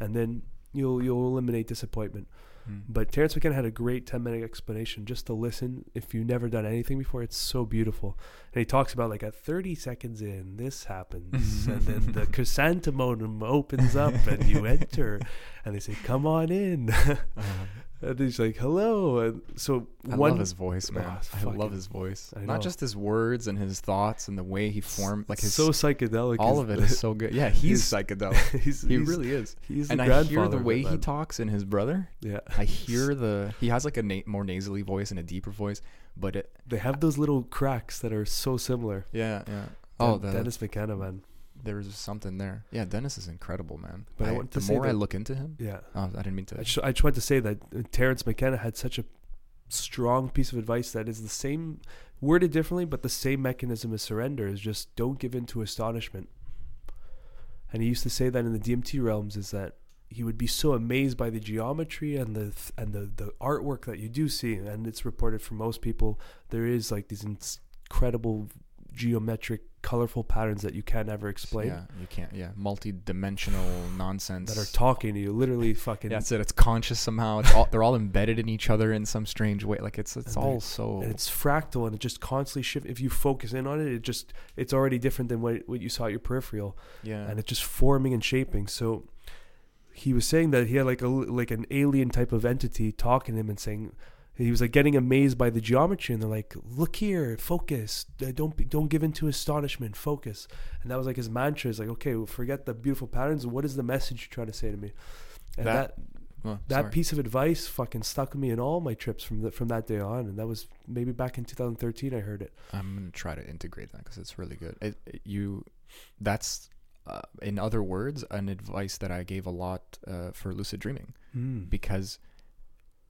and then you'll you'll eliminate disappointment. Mm. But Terrence McKenna had a great ten-minute explanation just to listen. If you've never done anything before, it's so beautiful. And he talks about, like, at thirty seconds in, this happens, and then the chrysanthemum opens up, and you enter, and they say, come on in. uh-huh. And he's like, hello. And so I one, love his voice, man. Oh, I fucking, love his voice. Not just his words and his thoughts and the way he formed. Like his, so psychedelic. All of it is so good. Yeah, he's, he's psychedelic. He's, he he's, really is. He's and I hear the way he talks in his brother. Yeah. I hear the, he has like a na- more nasally voice and a deeper voice, but it. They have those little cracks that are so similar. Yeah, yeah. Oh, the, Dennis McKenna, man. There was something there. Yeah, Dennis is incredible, man. But I, I want to the say more that, I look into him. Yeah, oh, I didn't mean to. I just, I just wanted to say that Terrence McKenna had such a strong piece of advice that is the same, worded differently, but the same mechanism as surrender is just don't give in to astonishment. And he used to say that in the D M T realms is that he would be so amazed by the geometry and the th- and the, the artwork that you do see, and it's reported for most people there is like these incredible geometric colorful patterns that you can't ever explain. Yeah, you can't. Yeah, multi-dimensional nonsense that are talking to you. Literally, fucking. That's it. It's conscious somehow. It's all, they're all embedded in each other in some strange way. Like it's it's all so. And it's fractal, and it just constantly shifts. If you focus in on it, it just it's already different than what what you saw at your peripheral. Yeah, and it's just forming and shaping. So he was saying that he had like a like an alien type of entity talking to him and saying. He was like getting amazed by the geometry, and they're like, "Look here, focus. Don't be, don't give in to astonishment. Focus." And that was like his mantra. Is like, okay, well, forget the beautiful patterns. What is the message you're trying to say to me? And that that, oh, that piece of advice fucking stuck with me in all my trips from the, from that day on. And that was maybe back in two thousand thirteen. I heard it. I'm gonna try to integrate that because it's really good. It, it, you, that's. Uh, in other words, an advice that I gave a lot uh, for lucid dreaming mm. because.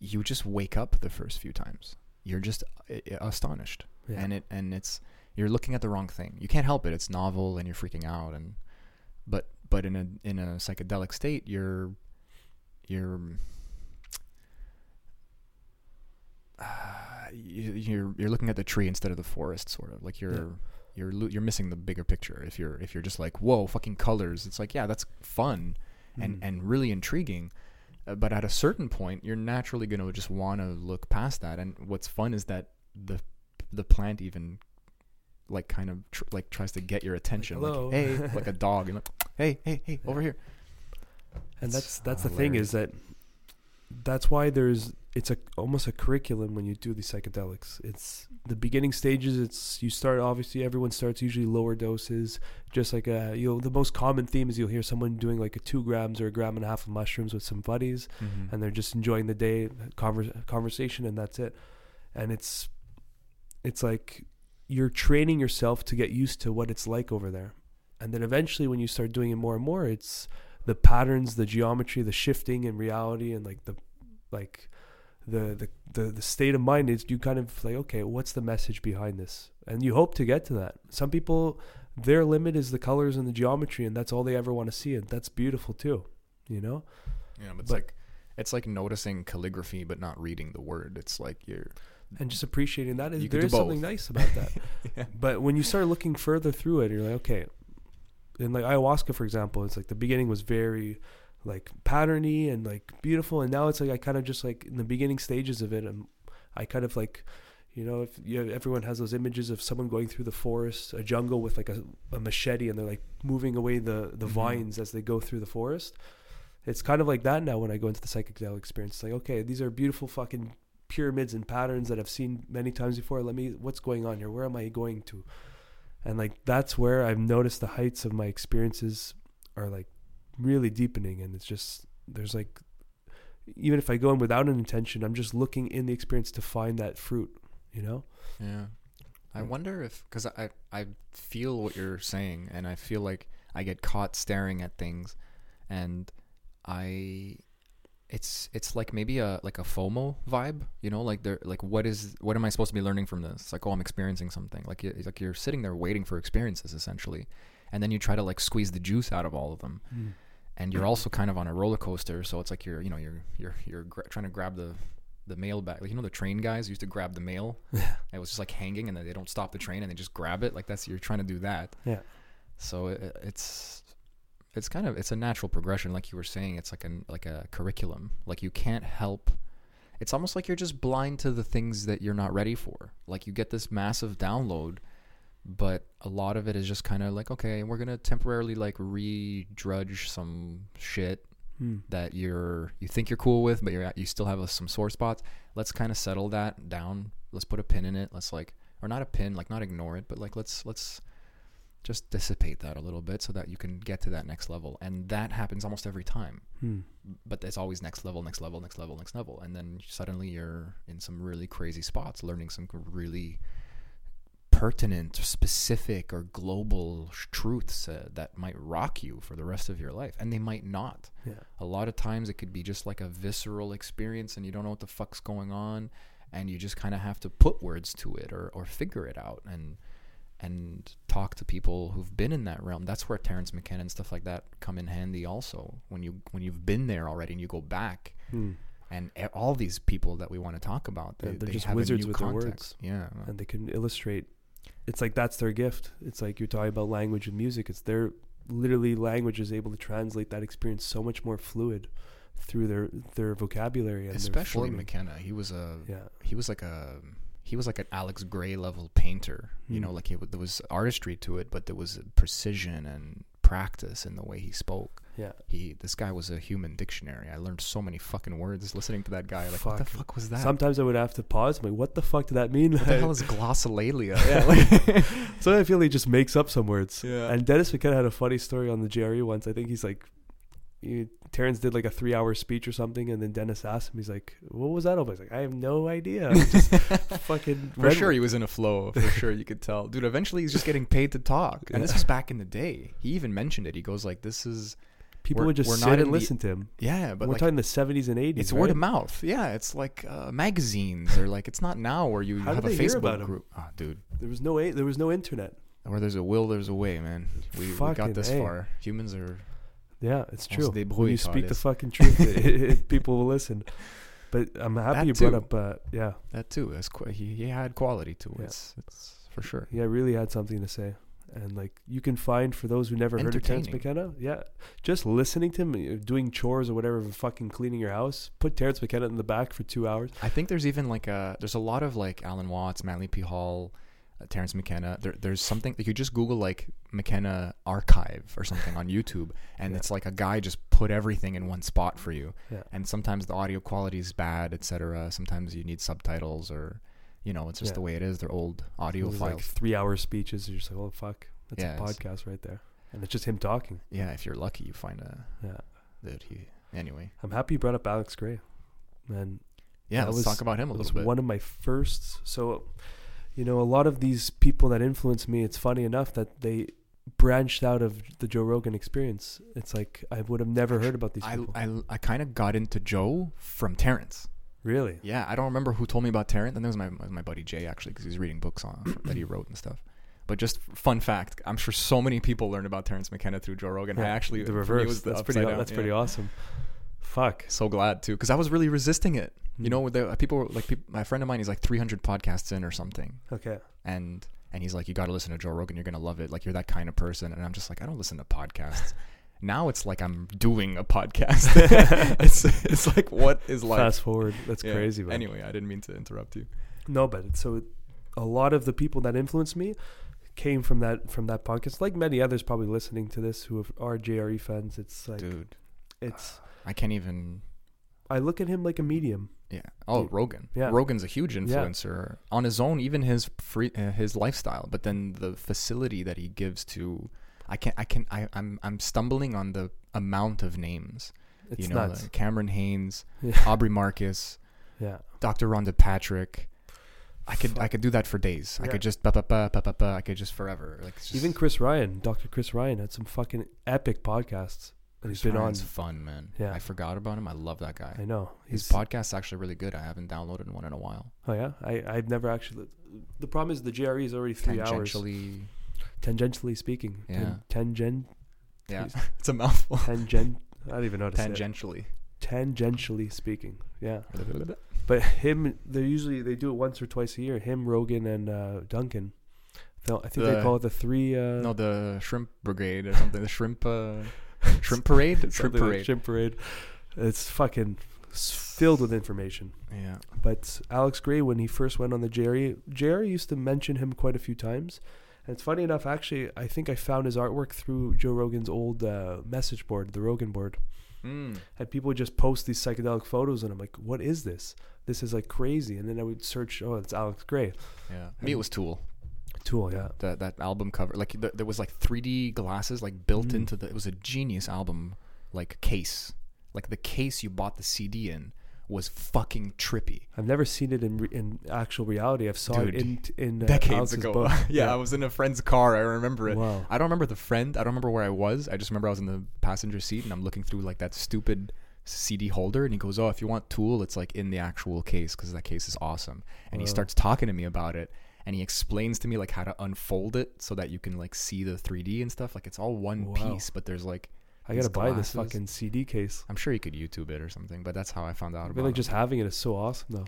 You just wake up the first few times. You're just uh, astonished, yeah. and it and it's you're looking at the wrong thing. You can't help it. It's novel, and you're freaking out. And but but in a in a psychedelic state, you're you're uh, you, you're you're looking at the tree instead of the forest, sort of like you're. Yeah. You're lo- you're missing the bigger picture. If you're if you're just like whoa, fucking colors. It's like yeah, that's fun, mm-hmm. and and really intriguing. Uh, but at a certain point, you're naturally going to just want to look past that. And what's fun is that the the plant even like kind of tr- like tries to get your attention, like, like hey, like a dog, and like hey, hey, hey, yeah. over here. And that's that's, that's the thing is that that's why there's it's a almost a curriculum when you do these psychedelics. It's the beginning stages. It's you start obviously everyone starts usually lower doses, just like a you know the most common theme is you'll hear someone doing like a two grams or a gram and a half of mushrooms with some buddies, mm-hmm. and they're just enjoying the day conver- conversation and that's it. And it's it's like you're training yourself to get used to what it's like over there, and then eventually when you start doing it more and more, it's the patterns, the geometry, the shifting in reality, and like the like. The, the, the state of mind is you kind of like, okay, what's the message behind this? And you hope to get to that. Some people, their limit is the colors and the geometry, and that's all they ever want to see, and that's beautiful too, you know? Yeah, but, but it's like It's like noticing calligraphy but not reading the word. It's like you're... And just appreciating that. There is something nice about that. Yeah. But when you start looking further through it, you're like, okay. And like ayahuasca, for example, it's like the beginning was very like patterny and like beautiful. And now it's like I kind of just like in the beginning stages of it, I'm, I kind of like... You know, if you, everyone has those images of someone going through the forest, a jungle with like a, a machete, and they're like moving away the, the mm-hmm. vines as they go through the forest. It's kind of like that now when I go into the psychedelic experience. It's like, okay, these are beautiful fucking pyramids and patterns that I've seen many times before. Let me, what's going on here? Where am I going to? And like, that's where I've noticed the heights of my experiences are like really deepening. And it's just, there's like, even if I go in without an intention, I'm just looking in the experience to find that fruit. You know? Yeah. I wonder if, because I, I feel what you're saying, and I feel like I get caught staring at things, and I, it's it's like maybe a like a FOMO vibe, you know, like there like what is what am I supposed to be learning from this? Like, oh, I'm experiencing something. Like you, like you're sitting there waiting for experiences essentially, and then you try to like squeeze the juice out of all of them. Mm. And you're also kind of on a roller coaster, so it's like you're you know you're you're you're gra- trying to grab the the mail bag, like, you know, the train guys used to grab the mail. Yeah. It was just like hanging, and then they don't stop the train and they just grab it. Like that's, you're trying to do that. Yeah. So it, it's, it's kind of, it's a natural progression. Like you were saying, it's like an, like a curriculum, like you can't help. It's almost like you're just blind to the things that you're not ready for. Like you get this massive download, but a lot of it is just kind of like, okay, we're going to temporarily like re-drudge some shit. Hmm. That you're you think you're cool with, but you're at, you still have a, some sore spots. Let's kind of settle that down. Let's put a pin in it. Let's like, or not a pin, like not ignore it, but like let's let's just dissipate that a little bit so that you can get to that next level. And that happens almost every time. Hmm. But it's always next level, next level, next level, next level, and then suddenly you're in some really crazy spots, learning some really pertinent, specific, or global truths uh, that might rock you for the rest of your life, and they might not. Yeah. A lot of times it could be just like a visceral experience, and you don't know what the fuck's going on, and you just kind of have to put words to it or or figure it out and and talk to people who've been in that realm. That's where Terrence McKenna and stuff like that come in handy. Also, when you when you've been there already and you go back. Hmm. And all these people that we want to talk about, they, yeah, they're they just have wizards with context. Their words. Yeah, and they can illustrate. It's like that's their gift. It's like you're talking about language and music. It's their literally language is able to translate that experience so much more fluid through their their vocabulary and especially their McKenna. He was a yeah. He was like a he was like an Alex Gray level painter. Mm. You know, like he, there was artistry to it, but there was precision and practice in the way he spoke. Yeah, he. This guy was a human dictionary. I learned so many fucking words listening to that guy. Like, fuck. What the fuck was that? Sometimes I would have to pause. I'm like, what the fuck did that mean? What the hell is glossolalia? Yeah, like, so I feel he just makes up some words. Yeah. And Dennis McKenna had a funny story on the G R E once. I think he's like, he, Terrence did like a three-hour speech or something, and then Dennis asked him. He's like, "What was that over?" He's like, "I have no idea." I just fucking for sure, it. He was in a flow. For sure, you could tell, dude. Eventually, he's just getting paid to talk, and yeah. This was back in the day. He even mentioned it. He goes like, "This is." People we're, would just sit and the, listen to him. Yeah, but we're like, talking the seventies and eighties. It's right? Word of mouth. Yeah, it's like uh, magazines or like it's not now where you have a Facebook group. Ah, oh, dude, there was no a- there was no internet. Where there's a will, there's a way, man. We, we got this a. far. Humans are. Yeah, it's true. When you speak the fucking truth, it, it, it, people will listen. But I'm happy that you too. brought up. Uh, yeah, that too. That's qu- he, he had quality to it. Yeah. It's, it's for sure. Yeah, really had something to say. And like you can find for those who never heard of Terrence McKenna, yeah, just listening to him doing chores or whatever, fucking cleaning your house. Put Terrence McKenna in the back for two hours. I think there's even like a there's a lot of like Alan Watts, Manly P. Hall, uh, Terrence McKenna. There, there's something like you just Google like McKenna archive or something on YouTube, and yeah. It's like a guy just put everything in one spot for you. Yeah. And sometimes the audio quality is bad, et cetera. Sometimes you need subtitles or. You know, it's just yeah. the way it is. They're old audio files. Like three-hour speeches. You're just like, oh, fuck. That's yeah, a podcast right there. And it's just him talking. Yeah, if you're lucky, you find a... Yeah. That he... Anyway. I'm happy you brought up Alex Gray. Man. Yeah, let's was, talk about him a little bit. One of my first... So, you know, a lot of these people that influenced me, it's funny enough that they branched out of the Joe Rogan experience. It's like, I would have never heard about these I, people. I, I kind of got into Joe from Terrence. Really? Yeah, I don't remember who told me about Terrence. And it was my my buddy Jay, actually, because he's reading books on that he wrote and stuff. But just fun fact, I'm sure so many people learned about Terrence McKenna through Joe Rogan. Yeah, I actually... The reverse. That's, pretty, that's yeah. pretty awesome. fuck. So glad too, because I was really resisting it. You know, the people were like, people, my friend of mine, he's like three hundred podcasts in or something. Okay. And and he's like, you got to listen to Joe Rogan. You're going to love it. Like, you're that kind of person. And I'm just like, I don't listen to podcasts. Now it's like I'm doing a podcast. it's it's like, what is life? Fast forward. That's yeah. crazy. Bro. Anyway, I didn't mean to interrupt you. No, but so it, a lot of the people that influenced me came from that from that podcast. Like many others probably listening to this who are J R E fans. It's like, dude, it's. I can't even. I look at him like a medium. Yeah. Oh, Dude. Rogan. Yeah. Rogan's a huge influencer yeah. on his own, even his free, uh, his lifestyle. But then the facility that he gives to, I can't, I can, I, I'm, I'm stumbling on the amount of names. It's you know, nuts. Like Cameron Haynes, yeah. Aubrey Marcus, yeah, Doctor Rhonda Patrick. I could, Fuck. I could do that for days. Yeah. I could just, ba ba ba ba ba ba. I could just forever. Like just, even Chris Ryan, Doctor Chris Ryan had some fucking epic podcasts. He's been on. It's fun, man. Yeah. I forgot about him. I love that guy. I know. His He's... podcast's actually really good. I haven't downloaded one in a while. Oh, yeah? I, I've never actually... The problem is the J R E is already three tangentially... hours. Tangentially speaking. Yeah. Ten, tangent... Yeah. It's a mouthful. Tangent... I don't even know how to tangentially. say it. Tangentially speaking. Yeah. But him, they're usually... They do it once or twice a year. Him, Rogan, and uh, Duncan. I think the, they call it the three... Uh, no, the Shrimp Brigade or something. The Shrimp... Uh, Shrimp Parade? Shrimp Parade. Like Shrimp Parade. It's fucking filled with information. Yeah. But Alex Gray, when he first went on the J R E, J R E used to mention him quite a few times. And it's funny enough, actually, I think I found his artwork through Joe Rogan's old uh, message board, the Rogan board. Mm. And people would just post these psychedelic photos, and I'm like, what is this? This is like crazy. And then I would search, oh, it's Alex Gray. Yeah. Me, it was Tool. Tool, yeah. That that album cover, like the, there was like three D glasses like built mm. into the. It was a genius album, like case, like the case you bought the C D in was fucking trippy. I've never seen it in re- in actual reality. I've saw Dude, it in in uh, decades Alice's ago. Book. yeah, yeah, I was in a friend's car. I remember it. Wow. I don't remember the friend. I don't remember where I was. I just remember I was in the passenger seat and I'm looking through like that stupid C D holder, and he goes, "Oh, if you want Tool, it's like in the actual case because that case is awesome." And wow. he starts talking to me about it. And he explains to me like how to unfold it so that you can like see the three D and stuff. Like it's all one wow. piece, but there's like I gotta buy this fucking C D case. I'm sure you could YouTube it or something, but that's how I found out I about. Like it. Just having it is so awesome, though.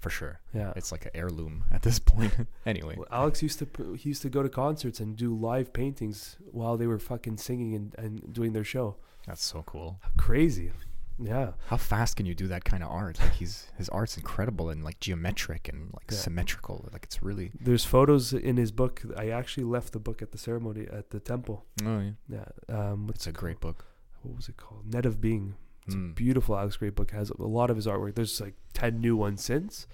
For sure, yeah. It's like an heirloom at this point. Anyway, well, Alex used to he used to go to concerts and do live paintings while they were fucking singing and, and doing their show. That's so cool. How crazy. Yeah. How fast can you do that kind of art? Like he's his art's incredible and like geometric and like yeah. symmetrical. Like it's really. There's photos in his book. I actually left the book at the ceremony at the temple. Oh yeah. Yeah. Um, it's a called? great book. What was it called? Net of Being. It's mm. a beautiful Alex Gray book. Has a lot of his artwork. There's like ten new ones since,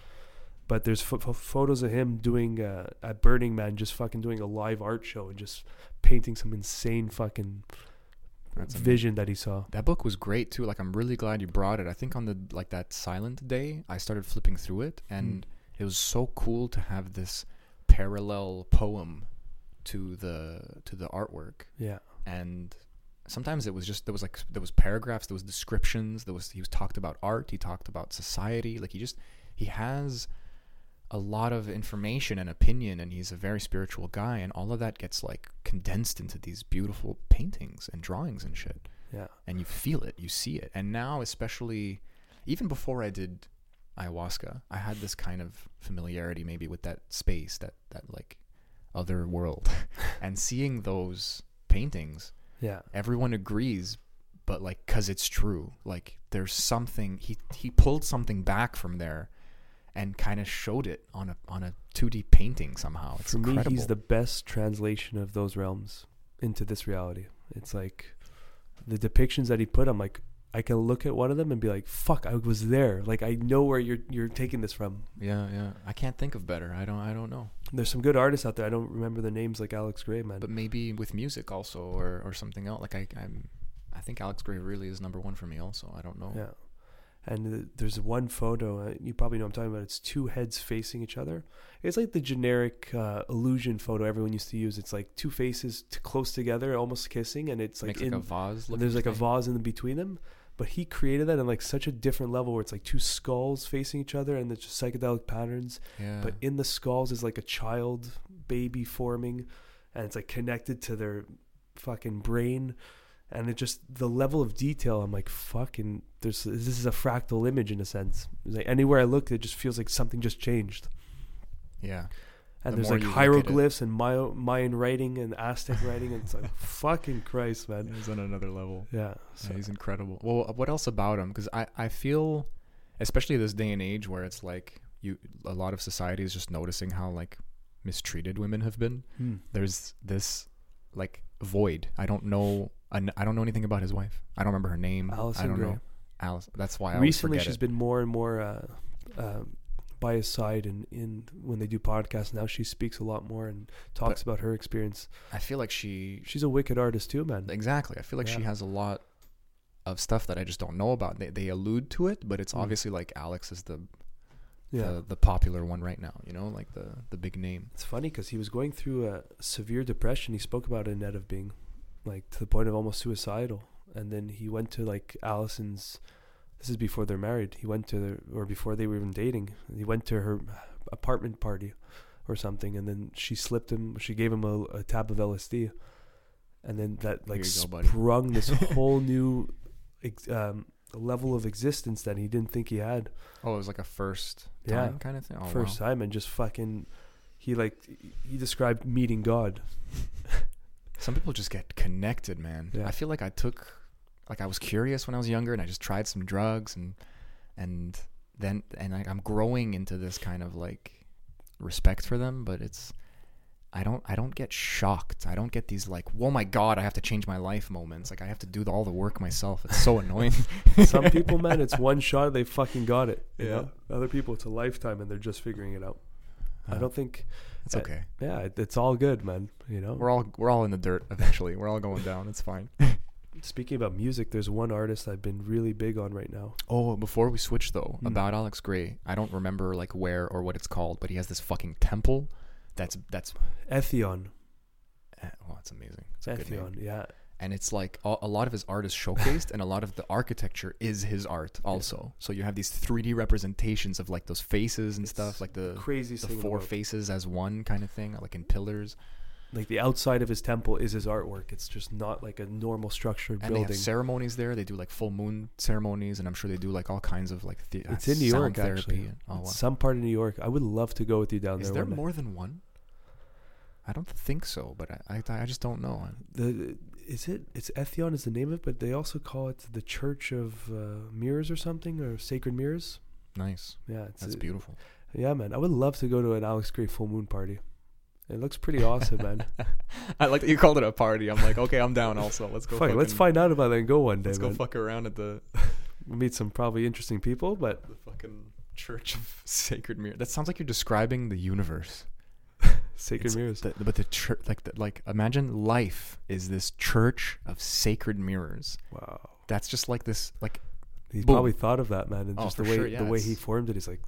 but there's f- f- photos of him doing uh, at Burning Man, just fucking doing a live art show and just painting some insane fucking. That's vision amazing. That he saw. That book was great too. Like I'm really glad you brought it. I think on the like that silent day I started flipping through it and mm. it was so cool to have this parallel poem to the to the artwork. Yeah. And sometimes it was just there was like there was paragraphs, there was descriptions, there was he was talked about art, he talked about society. Like he just he has a lot of information and opinion, and he's a very spiritual guy, and all of that gets like condensed into these beautiful paintings and drawings and shit. Yeah. And you feel it, you see it. And now, especially even before I did ayahuasca, I had this kind of familiarity maybe with that space, that, that like other world and seeing those paintings. Yeah. Everyone agrees, but like, cause it's true. Like there's something he, he pulled something back from there. And kind of showed it on a on a two D painting somehow. It's For incredible. Me, he's the best translation of those realms into this reality. It's like the depictions that he put. I'm like, I can look at one of them and be like, "Fuck, I was there." Like I know where you're you're taking this from. Yeah, yeah. I can't think of better. I don't. I don't know. There's some good artists out there. I don't remember the names like Alex Gray, man. But maybe with music also, or or something else. Like I I'm, I think Alex Gray really is number one for me. Also, I don't know. Yeah. And there's one photo, uh, you probably know what I'm talking about. It's two heads facing each other. It's like the generic uh, illusion photo everyone used to use. It's like two faces t- close together, almost kissing, and it's like, in, like a vase. There's like thing. a vase in between them. But he created that in like such a different level where it's like two skulls facing each other and it's just psychedelic patterns. Yeah. But in the skulls is like a child baby forming, and it's like connected to their fucking brain. And it just, the level of detail, I'm like, fucking, there's, this is a fractal image in a sense. Like anywhere I look, it just feels like something just changed. Yeah. And the there's like hieroglyphs and Maya, Mayan writing and Aztec writing. And it's like, fucking Christ, man. He's on another level. Yeah. So. Yeah, he's incredible. Well, what else about him? Because I, I feel, especially this day and age where it's like, you, a lot of society is just noticing how like mistreated women have been. Hmm. There's this like void. I don't know. I don't know anything about his wife. I don't remember her name. Alice I don't Gray. know. Alice. That's why I recently she's it. been more and more uh, uh, by his side, and in, in when they do podcasts now, she speaks a lot more and talks but about her experience. I feel like she she's a wicked artist too, man. Exactly. I feel like yeah. she has a lot of stuff that I just don't know about. They they allude to it, but it's mm. obviously like Alex is the yeah. the, the popular one right now. You know, like the the big name. It's funny because he was going through a severe depression. He spoke about it net of being. Like to the point of almost suicidal, and then he went to like Allison's. This is before they're married. He went to their, or before they were even dating. He went to her apartment party, or something, and then she slipped him. She gave him a, a tab of L S D, and then that like go, sprung this whole new ex- um, level of existence that he didn't think he had. Oh, it was like a first time yeah. kind of thing. Oh, first wow. time, and just fucking, he like he described meeting God. Some people just get connected, man. Yeah. I feel like I took, like I was curious when I was younger, and I just tried some drugs, and and then and I, I'm growing into this kind of like respect for them. But it's, I don't I don't get shocked. I don't get these like, oh my God, I have to change my life moments. Like I have to do all the work myself. It's so annoying. Some people, man, it's one shot. They fucking got it. Yeah. You know? Other people, it's a lifetime, and they're just figuring it out. Uh, I don't think. It's okay. Uh, yeah, it, it's all good, man. You know, we're all we're all in the dirt eventually. We're all going down. It's fine. Speaking about music, there's one artist I've been really big on right now. Oh, before we switch though, mm. about Alex Gray, I don't remember like where or what it's called, but he has this fucking temple. That's that's Etheon. Uh, oh, that's amazing. It's Etheon, yeah. And it's like a, a lot of his art is showcased, and a lot of the architecture is his art also. So you have these three D representations of like those faces and it's stuff, like the crazy the four faces as one kind of thing, like in pillars. Like the outside of his temple is his artwork. It's just not like a normal structured and building. They have ceremonies there. They do like full moon ceremonies, and I'm sure they do like all kinds of like the, it's uh, in New York therapy actually. And, oh, wow. Some part of New York. I would love to go with you down is there. Is there more I? than one? I don't think so, but I I, I just don't know. The, is it? It's Etheon is the name of it, but they also call it the Church of uh, Mirrors or something, or Sacred Mirrors. Nice. Yeah, it's, that's it, beautiful. Yeah, man, I would love to go to an Alex Gray full moon party. It looks pretty awesome, man. I like that you called it a party. I'm like, okay, I'm down. Also, let's go. Fuck, fucking, let's find out about that and go one day. Let's man. go fuck around at the. We'll meet some probably interesting people, but the fucking Church of Sacred Mirrors. That sounds like you're describing the universe. Sacred it's mirrors, the, but the church, like, the, like, imagine life is this Church of Sacred Mirrors. Wow, that's just like this, like he boom. probably thought of that, man, and oh, just the way sure, yeah, the way he formed it. He's like,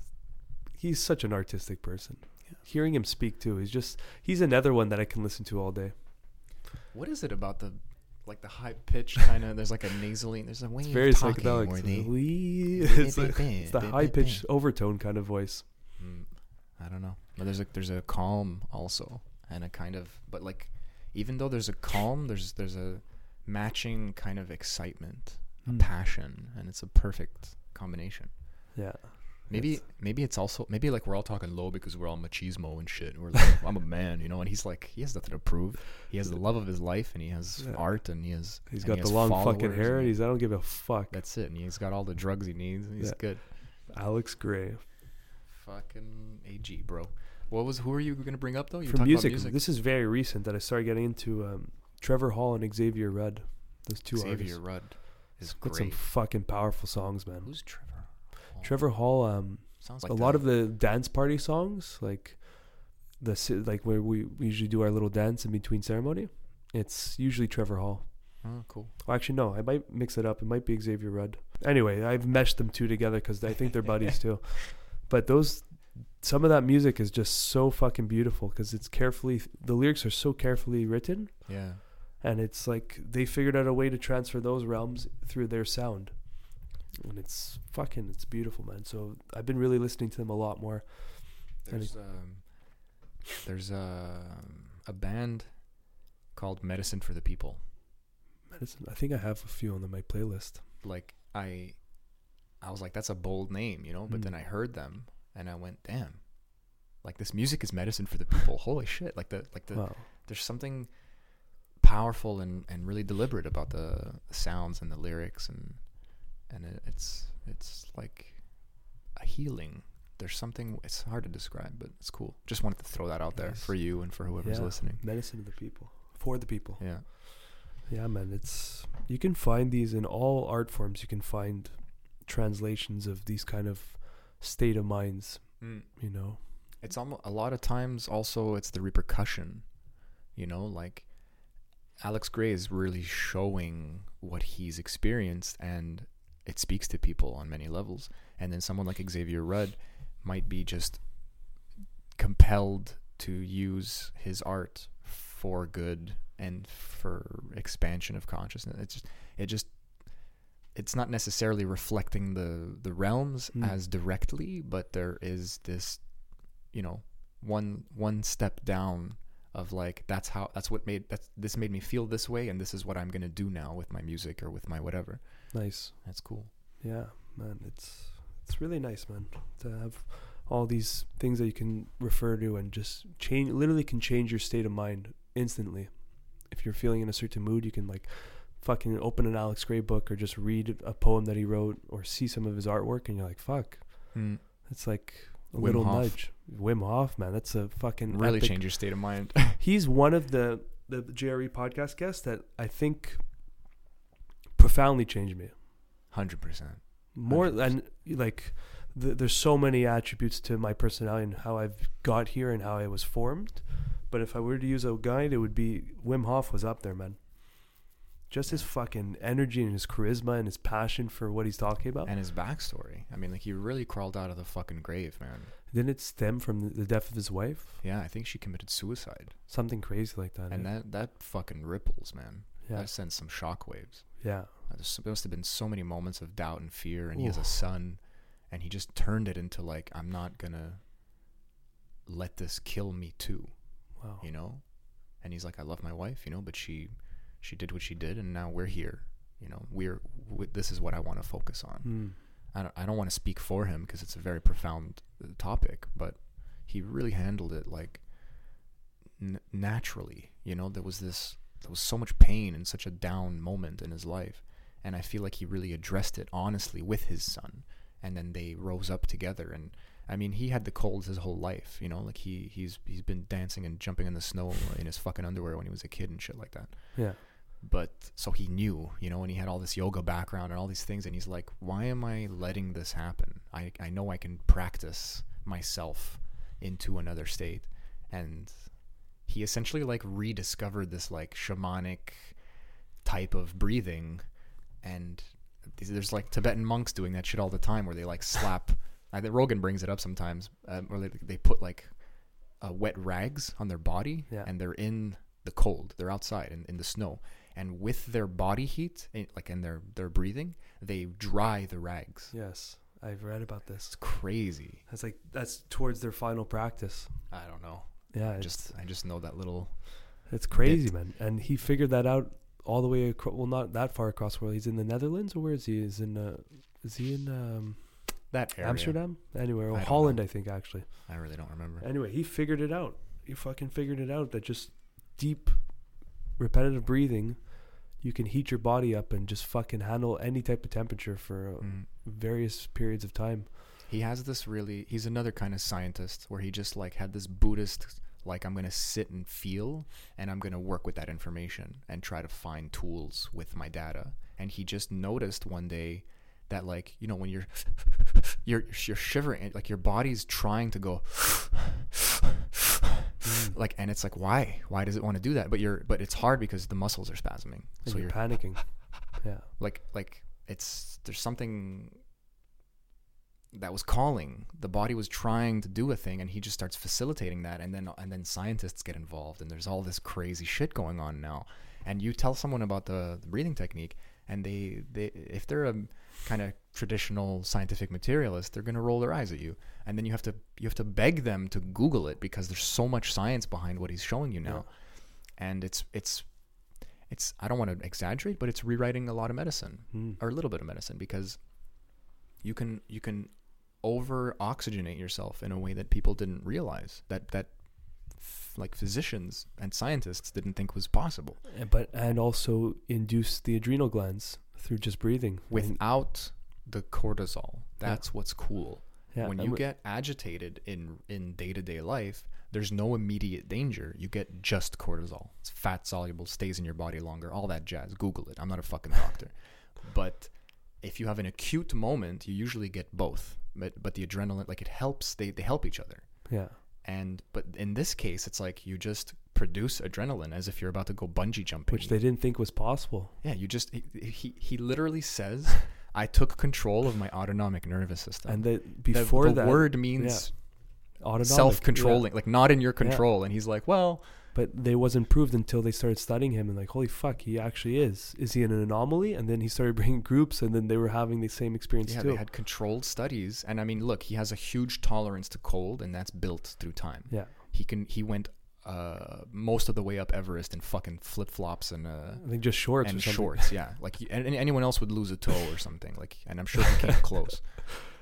he's such an artistic person. Yeah. Hearing him speak too, he's just he's another one that I can listen to all day. What is it about the, like the high pitch kind of? There's like a nasally, there's a way it's very psychedelic. It's, like, it's the high pitched overtone kind of voice. Mm. I don't know, but there's a there's a calm also, and a kind of, but like, even though there's a calm, there's there's a matching kind of excitement, mm. a passion, and it's a perfect combination. Yeah, maybe it's, maybe it's also maybe like we're all talking low because we're all machismo and shit. And we're like, well, I'm a man, you know, and he's like, he has nothing to prove. He has the love of his life, and he has yeah. art, and he has he's got he has the long fucking hair, and he's I don't give a fuck. That's it, and he's got all the drugs he needs. He's yeah. good. Alex Gray. Fucking A G, bro. What was? Who are you going to bring up though? You were talking about music. This is very recent that I started getting into um, Trevor Hall and Xavier Rudd. Those two Xavier artists. Xavier Rudd is great. Got some fucking powerful songs, man. Who's Trevor? Hall? Trevor Hall. Um, Sounds like a that. lot of the dance party songs, like the like where we, we usually do our little dance in between ceremony. It's usually Trevor Hall. Oh, cool. Well, actually, no. I might mix it up. It might be Xavier Rudd. Anyway, I've meshed them two together because I think they're buddies too. But those, some of that music is just so fucking beautiful because it's carefully, the lyrics are so carefully written. Yeah. And it's like they figured out a way to transfer those realms through their sound. And it's fucking, it's beautiful, man. So I've been really listening to them a lot more. There's, it, um, there's a, a band called Medicine for the People. I think I have a few on my playlist. Like I, I was like, that's a bold name, you know. But mm. then I heard them, and I went, damn, like this music is medicine for the people. Holy shit! Like the like the wow. There's something powerful and, and really deliberate about the sounds and the lyrics, and and it, it's it's like a healing. There's something, it's hard to describe, but it's cool. Just wanted to throw that out there yes. for you and for whoever's yeah. listening. Medicine of the people. For the people. Yeah. Yeah, man. It's, you can find these in all art forms. You can find translations of these kind of state of minds, mm. you know. It's almost, a lot of times also it's the repercussion, you know, like Alex Gray is really showing what he's experienced, and it speaks to people on many levels. And then someone like Xavier Rudd might be just compelled to use his art for good and for expansion of consciousness. It's just, it just, it's not necessarily reflecting the, the realms mm. as directly, but there is this, you know, one, one step down of like, that's how, that's what made, that's, this made me feel this way. And this is what I'm going to do now with my music or with my whatever. Nice. That's cool. Yeah, man. It's, It's really nice, man, to have all these things that you can refer to and just change, literally can change your state of mind instantly. If you're feeling in a certain mood, you can like fucking open an Alex Gray book or just read a poem that he wrote or see some of his artwork, and you're like, fuck, mm. it's like a Wim little Hof. nudge. Wim Hof, man, that's a fucking really epic. Change your state of mind. He's one of the, the J R E podcast guests that I think profoundly changed me. one hundred percent. More and like th- there's so many attributes to my personality and how I've got here and how I was formed, but if I were to use a guide, it would be Wim Hof was up there, man. Just his fucking energy and his charisma and his passion for what he's talking about and his backstory. I mean, like, he really crawled out of the fucking grave, man. Didn't it stem from the death of his wife? Yeah, I think she committed suicide, something crazy like that. And eh? that that fucking ripples, man. Yeah, that sends some shockwaves. Yeah, there must have been so many moments of doubt and fear, and Ooh. He has a son, and he just turned it into like, I'm not gonna let this kill me too. Wow. You know, and he's like, I love my wife, you know, but she she did what she did, and now we're here, you know, we're w- this is what I want to focus on. mm. I don't, I don't want to speak for him because it's a very profound topic, but he really handled it like n- naturally, you know. There was this there was so much pain and such a down moment in his life, and I feel like he really addressed it honestly with his son, and then they rose up together. And I mean, he had the colds his whole life, you know, like he he's he's been dancing and jumping in the snow in his fucking underwear when he was a kid and shit like that. Yeah, but so he knew, you know, and he had all this yoga background and all these things, and he's like, why am I letting this happen? I, I know I can practice myself into another state. And he essentially like rediscovered this like shamanic type of breathing, and there's like Tibetan monks doing that shit all the time, where they like slap. I think Rogan brings it up sometimes, um, or they, they put like uh, wet rags on their body, yeah. and they're in the cold, they're outside in, in the snow, and with their body heat, in, like in their their breathing, they dry the rags. Yes, I've read about this. It's crazy. That's like that's towards their final practice. I don't know. Yeah, I just I just know that little. It's crazy, bit. man. And he figured that out all the way across. Well, not that far across the world. He's in the Netherlands, or where is he? Is in uh, is he in um, that area. Amsterdam? Anywhere? Or I Holland, know. I think actually. I really don't remember. Anyway, he figured it out. He fucking figured it out that just deep, repetitive breathing, you can heat your body up and just fucking handle any type of temperature for uh, mm. various periods of time. He has this really. He's another kind of scientist where he just like had this Buddhist. Like, I'm going to sit and feel, and I'm going to work with that information and try to find tools with my data. And he just noticed one day that, like, you know, when you're you're you're shivering, like your body's trying to go mm. like, and it's like, why? Why does it want to do that? But you're but it's hard because the muscles are spasming. And so you're, you're panicking. Yeah. Like like it's there's something that was calling. The body was trying to do a thing, and he just starts facilitating that, and then and then scientists get involved, and there's all this crazy shit going on now. And you tell someone about the, the breathing technique, and they, they if they're a kind of traditional scientific materialist, they're going to roll their eyes at you, and then you have to you have to beg them to Google it because there's so much science behind what he's showing you now. Yeah. And it's it's it's, I don't want to exaggerate, but it's rewriting a lot of medicine mm. or a little bit of medicine, because you can, you can over oxygenate yourself in a way that people didn't realize, that, that f- like physicians and scientists didn't think was possible. But, and also induce the adrenal glands through just breathing without the cortisol. That's yeah. what's cool. Yeah, when you w- get agitated in, in day-to-day life, there's no immediate danger. You get just cortisol. It's fat soluble, stays in your body longer, all that jazz. Google it. I'm not a fucking doctor. But if you have an acute moment, you usually get both. But, but the adrenaline, like, it helps. They, they help each other. Yeah. And but in this case, it's like you just produce adrenaline as if you're about to go bungee jumping. Which they didn't think was possible. Yeah, you just... He, he, he literally says... I took control of my autonomic nervous system. And the, before the, the that... The word means yeah. self-controlling, yeah. like not in your control. Yeah. And he's like, well... But they wasn't proved until they started studying him and like, holy fuck, he actually is. Is he an anomaly? And then he started bringing groups and then they were having the same experience yeah, too. Yeah, they had controlled studies. And I mean, look, he has a huge tolerance to cold and that's built through time. Yeah. He can. He went... Uh, most of the way up Everest in fucking flip flops and uh, I think just shorts and or shorts, yeah. Like and, and anyone else would lose a toe or something. Like, and I'm sure he came close.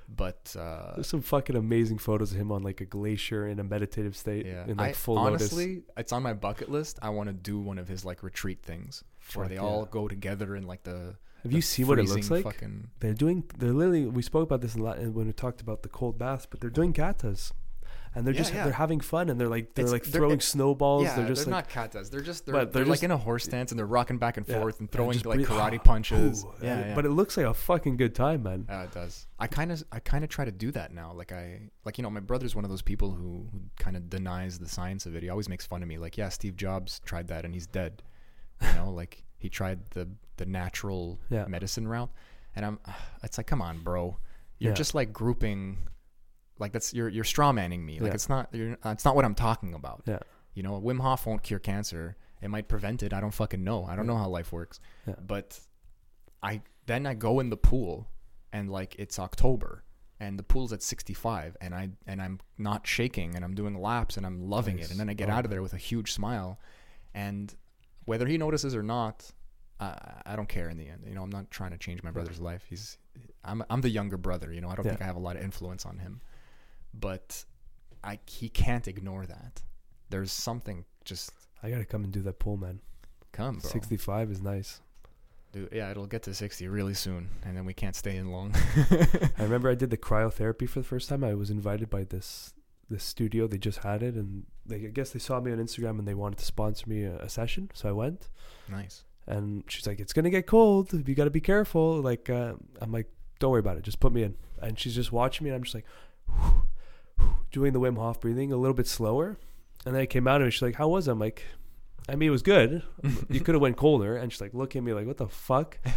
But uh, there's some fucking amazing photos of him on like a glacier in a meditative state. Yeah, in like I, full honestly, lotus. It's on my bucket list. I want to do one of his like retreat things Fuck where they yeah. all go together in like the. Have the you seen what it looks like? Fucking... They're doing. They're literally. We spoke about this a lot when we talked about the cold baths, but they're doing katas. And they're yeah, just yeah. they're having fun and they're like they're it's, like throwing they're, snowballs. Yeah, they're just they're like, not katas. They're just they're, they're, they're just, like in a horse stance and they're rocking back and forth yeah, and throwing like breathe. karate punches. Ooh, yeah, yeah, yeah, but it looks like a fucking good time, man. Uh, it does. I kind of I kind of try to do that now. Like I like you know my brother's one of those people who, who kind of denies the science of it. He always makes fun of me. Like yeah, Steve Jobs tried that and he's dead. You know, like he tried the the natural yeah. medicine route, and I'm it's like come on, bro, you're yeah. just like grouping. Like that's you're you're straw manning me. Like yeah. it's not you're uh, it's not what I'm talking about. Yeah. You know, Wim Hof won't cure cancer. It might prevent it. I don't fucking know. I don't yeah. know how life works. Yeah. But I then I go in the pool and like it's October and the pool's at sixty-five and I and I'm not shaking and I'm doing laps and I'm loving nice. it. And then I get oh. out of there with a huge smile. And whether he notices or not, uh, I don't care in the end. You know, I'm not trying to change my brother's yeah. life. He's I'm I'm the younger brother, you know. I don't yeah. think I have a lot of influence on him. But I he can't ignore that. There's something just... I got to come and do that pool, man. Come, bro. sixty-five is nice. Dude, yeah, it'll get to sixty really soon, and then we can't stay in long. I remember I did the cryotherapy for the first time. I was invited by this this studio. They just had it, and they, I guess they saw me on Instagram, and they wanted to sponsor me a, a session, so I went. Nice. And she's like, it's going to get cold. You got to be careful. Like uh, I'm like, don't worry about it. Just put me in. And she's just watching me, and I'm just like... Whew. Doing the Wim Hof breathing a little bit slower, and then I came out and she's like, "How was it?" I'm like, "I mean, it was good. You could have went colder." And she's like, "Look at me, like what the fuck?" I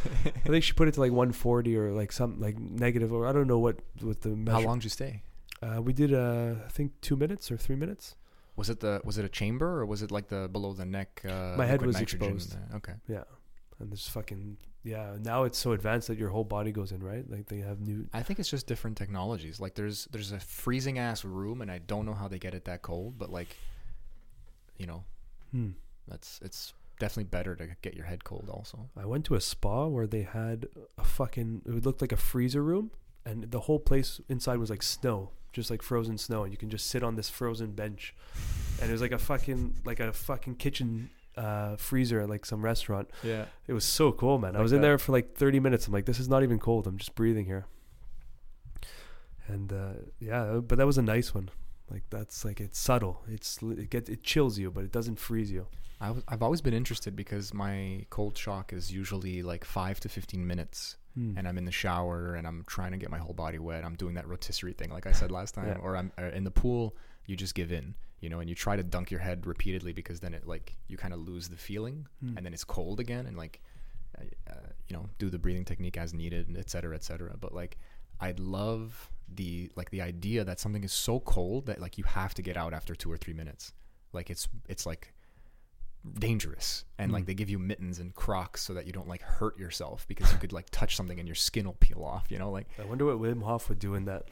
think she put it to like one forty or like something like negative, or I don't know what what the. Measure. How long did you stay? Uh, we did, uh, I think, two minutes or three minutes. Was it the was it a chamber or was it like the below the neck? Uh, My head was nitrogen. exposed. Okay. Yeah, and there's fucking. Yeah, now it's so advanced that your whole body goes in, right? Like they have new... I think it's just different technologies. Like there's there's a freezing-ass room, and I don't know how they get it that cold, but like, you know, hmm. that's it's definitely better to get your head cold also. I went to a spa where they had a fucking... It looked like a freezer room, and the whole place inside was like snow, just like frozen snow, and you can just sit on this frozen bench. And it was like a fucking like a fucking kitchen... Uh, freezer at like some restaurant. Yeah, it was so cool, man. Like I was in that. there for like thirty minutes. I'm like, this is not even cold. I'm just breathing here. And uh, yeah, but that was a nice one. Like that's like it's subtle. It's it gets it chills you, but it doesn't freeze you. I w- I've always been interested because my cold shock is usually like five to fifteen minutes, mm. and I'm in the shower and I'm trying to get my whole body wet. I'm doing that rotisserie thing, like I said last time, yeah. or I'm or in the pool. You just give in. You know, and you try to dunk your head repeatedly because then it like you kind of lose the feeling mm. and then it's cold again and like, uh, you know, do the breathing technique as needed, and et cetera, et cetera. But like, I love the like the idea that something is so cold that like you have to get out after two or three minutes. Like it's it's like dangerous. And mm. like they give you mittens and Crocs so that you don't like hurt yourself because you could like touch something and your skin will peel off, you know, like. I wonder what Wim Hof would do in that.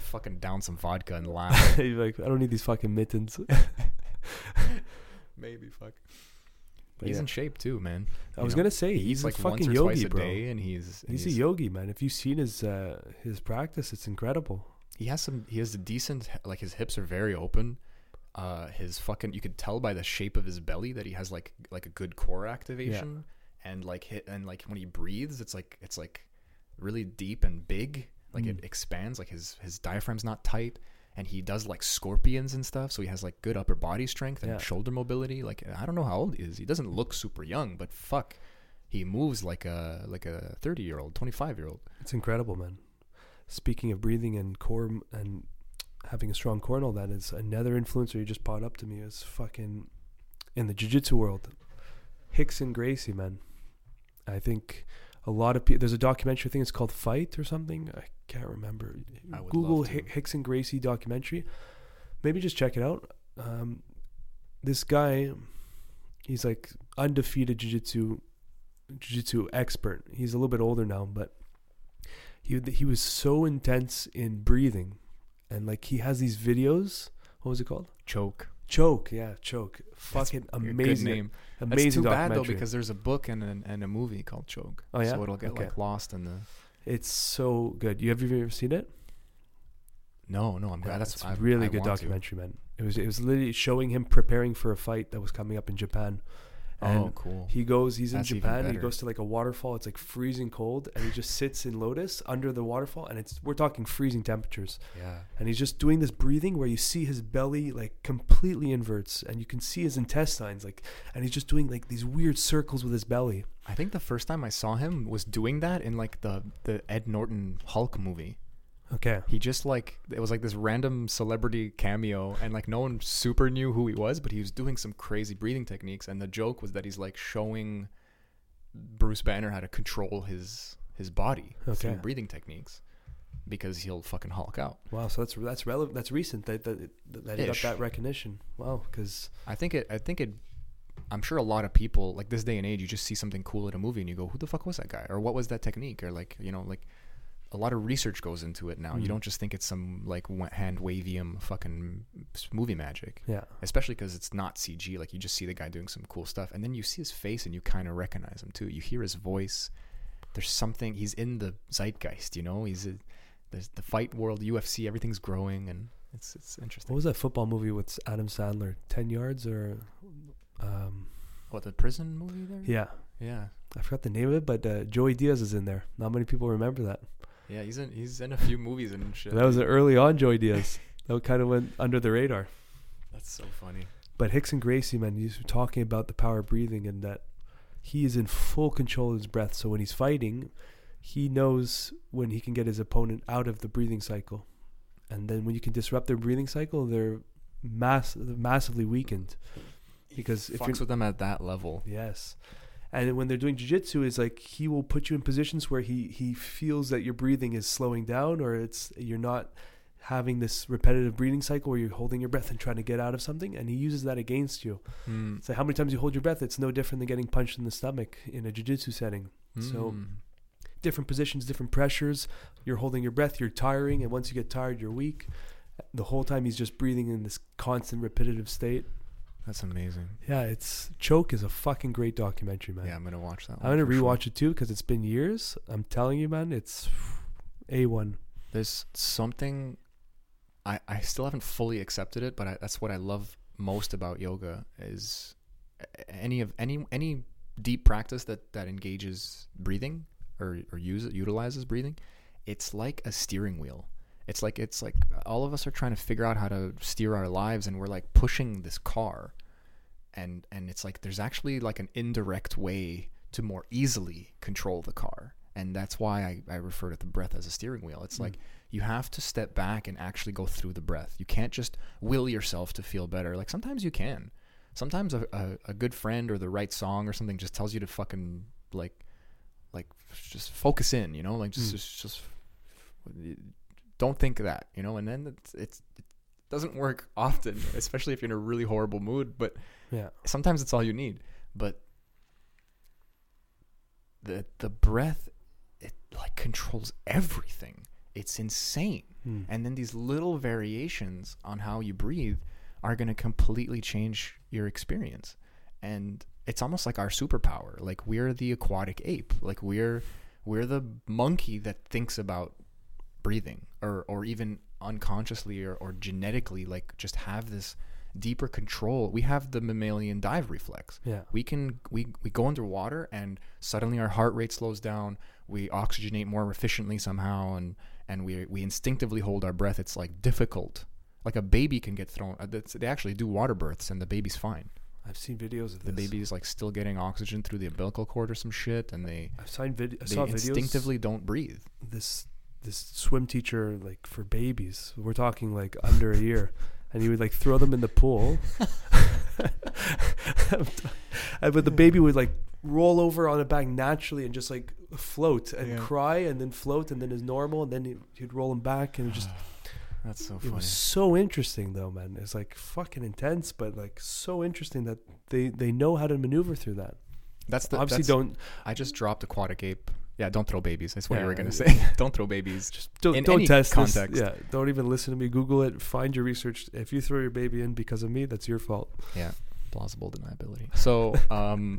Fucking down some vodka and laugh. You're like, I don't need these fucking mittens. Maybe fuck. But he's yeah. in shape too, man. I you was know, gonna say he's like a fucking yogi, twice a bro. Day and he's and he's, he's a yogi, man. If you've seen his uh, his practice, it's incredible. He has some. He has a decent. Like his hips are very open. Uh, his fucking. You could tell by the shape of his belly that he has like like a good core activation yeah. and like hit and like when he breathes, it's like it's like really deep and big. Like mm. it expands. Like his his diaphragm's not tight. And he does like scorpions and stuff, so he has like good upper body strength and yeah. shoulder mobility. Like I don't know how old he is. He doesn't look super young, but fuck, he moves like a like a thirty-year-old, twenty-five-year-old. It's incredible, man. Speaking of breathing and core and having a strong core and all that, is another influencer you just brought up to me is fucking in the jiu-jitsu world, Hickson Gracie, man. I think a lot of people. There's a documentary thing. It's called Fight or something. I can't remember. I would Google H- Hickson Gracie documentary. Maybe just check it out. Um, this guy, he's like undefeated jiu-jitsu, jiu-jitsu expert. He's a little bit older now, but he he was so intense in breathing, and like he has these videos. What was it called? Choke. Choke, yeah, Choke. Fucking That's amazing, name. amazing. It's too bad though because there's a book and a, and a movie called Choke. Oh yeah, so it'll get okay. like lost in the. It's so good. You have you ever seen it? No, no. I'm glad. Yeah, that's a really I, good I documentary, to. man. It was it was literally showing him preparing for a fight that was coming up in Japan. And oh, cool. He goes. He's that's in Japan. He goes to like a waterfall. It's like freezing cold, and he just sits in lotus under the waterfall. And it's we're talking freezing temperatures. Yeah. And he's just doing this breathing where you see his belly like completely inverts, and you can see his intestines like. And he's just doing like these weird circles with his belly. I think the first time I saw him was doing that in like the the Ed Norton Hulk movie. Okay. He just like, it was like this random celebrity cameo and like no one super knew who he was, but he was doing some crazy breathing techniques. And the joke was that he's like showing Bruce Banner how to control his, his body okay. through breathing techniques because he'll fucking Hulk out. Wow. So that's, that's relevant. That's recent. That, that, that he got that recognition. Wow. Cause I think it, I think it, I'm sure a lot of people like this day and age, you just see something cool in a movie and you go, who the fuck was that guy? Or what was that technique? Or like, you know, like, a lot of research goes into it now. Mm. You don't just think it's some like hand wavium fucking movie magic. Yeah. Especially because it's not C G. Like you just see the guy doing some cool stuff, and then you see his face, and you kind of recognize him too. You hear his voice. There's something. He's in the zeitgeist. You know. He's a, there's the fight world, U F C. Everything's growing, and it's it's interesting. What was that football movie with Adam Sandler? Ten Yards or um, what? The prison movie there? Yeah. Yeah. I forgot the name of it, but uh, Joey Diaz is in there. Not many people remember that. Yeah, he's in he's in a few movies and shit. That was an early on Joey Diaz. That kind of went under the radar. That's so funny. But Hickson Gracie, man, he's talking about the power of breathing and that he is in full control of his breath. So when he's fighting, he knows when he can get his opponent out of the breathing cycle. And then when you can disrupt their breathing cycle, they're mass massively weakened. Because if fucks with them at that level. Yes. And when they're doing jiu-jitsu, is like he will put you in positions where he, he feels that your breathing is slowing down, or it's you're not having this repetitive breathing cycle where you're holding your breath and trying to get out of something, and he uses that against you. Mm. So how many times you hold your breath, it's no different than getting punched in the stomach in a jiu-jitsu setting. Mm. So different positions, different pressures. You're holding your breath, you're tiring, and once you get tired, you're weak. The whole time he's just breathing in this constant repetitive state. That's amazing. Yeah, it's Choke is a fucking great documentary, man. Yeah, I'm gonna watch that one. I'm gonna rewatch sure. it too because it's been years. I'm telling you, man, it's A one. There's something I I still haven't fully accepted it, but I, that's what I love most about yoga is any of any any deep practice that, that engages breathing or or uses utilizes breathing. It's like a steering wheel. It's like it's like all of us are trying to figure out how to steer our lives, and we're like pushing this car, and and it's like there's actually like an indirect way to more easily control the car, and that's why I, I refer to the breath as a steering wheel. It's mm. like you have to step back and actually go through the breath. You can't just will yourself to feel better. Like sometimes you can. Sometimes a, a, a good friend or the right song or something just tells you to fucking like like just focus in, you know, like just mm. just. just don't think that, you know, and then it's, it's, it doesn't work often, especially if you're in a really horrible mood, but yeah, sometimes it's all you need. But the the breath, it like controls everything. It's insane. Hmm. And then these little variations on how you breathe are going to completely change your experience. And it's almost like our superpower. Like, we're the aquatic ape. Like, we're we're the monkey that thinks about breathing, or or even unconsciously or, or genetically, like, just have this deeper control. We have the mammalian dive reflex. Yeah, we can we we go underwater and suddenly our heart rate slows down. We oxygenate more efficiently somehow, and and we we instinctively hold our breath. It's like difficult. Like, a baby can get thrown. They actually do water births, and the baby's fine. I've seen videos of this. The baby's like still getting oxygen through the umbilical cord or some shit, and they I've seen vid- I they saw instinctively videos. Don't breathe. This this swim teacher, like, for babies, we're talking like under a year. And he would, like, throw them in the pool. But the baby would, like, roll over on the back naturally and just, like, float and yeah. cry, and then float, and then is normal, and then he'd roll them back, and it just... That's so funny. It was so interesting, though, man. It's, like, fucking intense, but, like, so interesting that they, they know how to maneuver through that. That's the... Obviously, that's, don't... I just dropped aquatic ape. Yeah, don't throw babies. That's what yeah, you were going to yeah. say. Don't throw babies. Just don't, in don't any test context. This. Yeah, don't even listen to me. Google it. Find your research. If you throw your baby in because of me, that's your fault. Yeah, plausible deniability. So, um,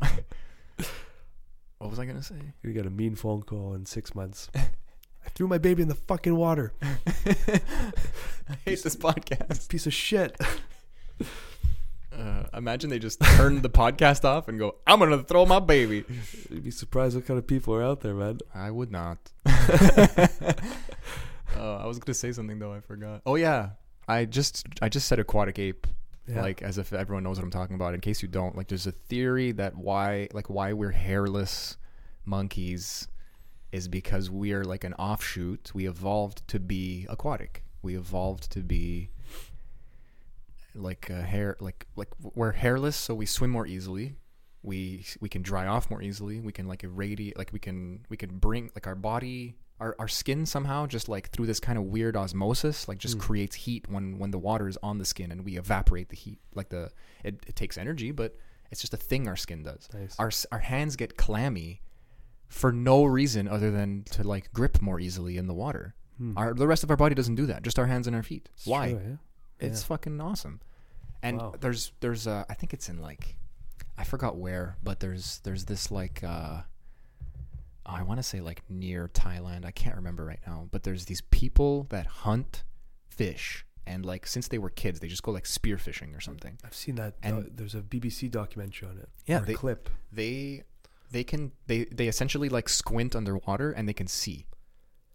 what was I going to say? You got a mean phone call in six months. I threw my baby in the fucking water. I hate piece, this podcast. Piece of shit. Uh, imagine they just turn the podcast off and go, I'm going to throw my baby. You'd be surprised what kind of people are out there, man. I would not. uh, I was going to say something, though. I forgot. Oh, yeah. I just I just said aquatic ape, yeah. like, as if everyone knows what I'm talking about. In case you don't, like, there's a theory that why, like, why we're hairless monkeys is because we are, like, an offshoot. We evolved to be aquatic. We evolved to be... like uh, hair like like we're hairless, so we swim more easily, we we can dry off more easily, we can like irradiate, like we can we can bring like our body our, our skin somehow just like through this kind of weird osmosis like just mm. creates heat when when the water is on the skin, and we evaporate the heat. Like the it, it takes energy, but it's just a thing our skin does. Nice. our our hands get clammy for no reason other than to like grip more easily in the water. mm. Our the rest of our body doesn't do that, just our hands and our feet. It's why true, yeah? It's yeah. fucking awesome. And wow. there's there's uh I think it's in like I forgot where, but there's there's this like uh I want to say like near Thailand, I can't remember right now, but there's these people that hunt fish, and like since they were kids they just go like spear fishing or something. I've seen that, and uh, there's a B B C documentary on it. Yeah, or they, a clip. They they can they they essentially like squint underwater and they can see.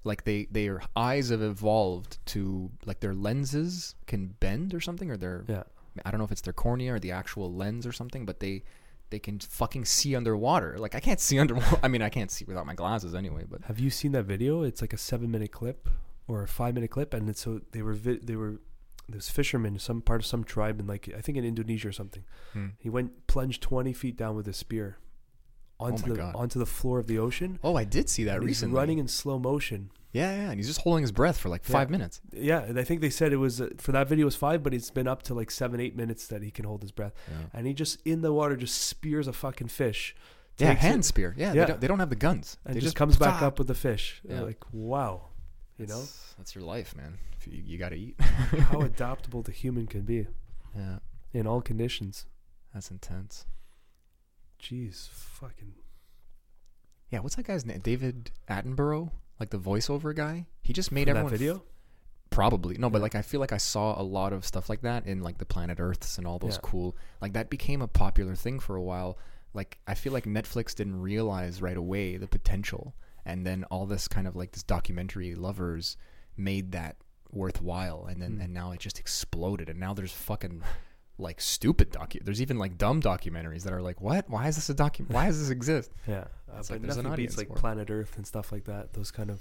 Like they, their eyes have evolved to like their lenses can bend or something, or their yeah. I don't know if it's their cornea or the actual lens or something, but they they can fucking see underwater. Like I can't see underwater. I mean, I can't see without my glasses anyway. But have you seen that video? It's like a seven minute clip or a five minute clip, and it's so they were vi- they were there's fishermen, some part of some tribe in like I think in Indonesia or something. Hmm. He went plunged twenty feet down with a spear. Onto oh the God. onto the floor of the ocean. Oh, I did see that and recently. He's running in slow motion. Yeah, yeah, and he's just holding his breath for like five yeah. minutes. Yeah, and I think they said it was uh, for that video it was five, but it's been up to like seven, eight minutes that he can hold his breath. Yeah. And he just in the water just spears a fucking fish. Yeah, hand it. spear. Yeah, yeah. They, don't, they don't have the guns. And they just, just comes back up with the fish. Yeah. Like wow, you know, that's, that's your life, man. If you you got to eat. How adaptable the human can be. Yeah, in all conditions. That's intense. Jeez, fucking. Yeah, what's that guy's name? David Attenborough, like the voiceover guy. He just made From everyone. That video? F- probably no, yeah. but like I feel like I saw a lot of stuff like that in like the Planet Earths and all those yeah. cool. Like that became a popular thing for a while. Like I feel like Netflix didn't realize right away the potential, and then all this kind of like this documentary lovers made that worthwhile, and then mm. and now it just exploded, and now there's fucking. like stupid docu there's even like dumb documentaries that are like what why is this a docu why does this exist yeah uh, but like there's nothing an beats like Planet Earth and stuff like that. Those kind of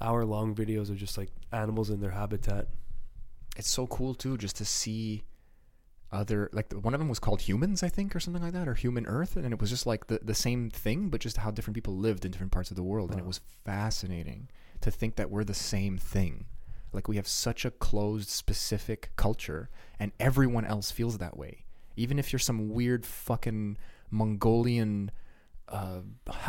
hour long videos of just like animals in their habitat. It's so cool too just to see other like the, one of them was called Humans I think or something like that, or Human Earth, and it was just like the, the same thing but just how different people lived in different parts of the world. Wow. And it was fascinating to think that we're the same thing. Like we have such a closed, specific culture, and everyone else feels that way. Even if you're some weird fucking Mongolian uh,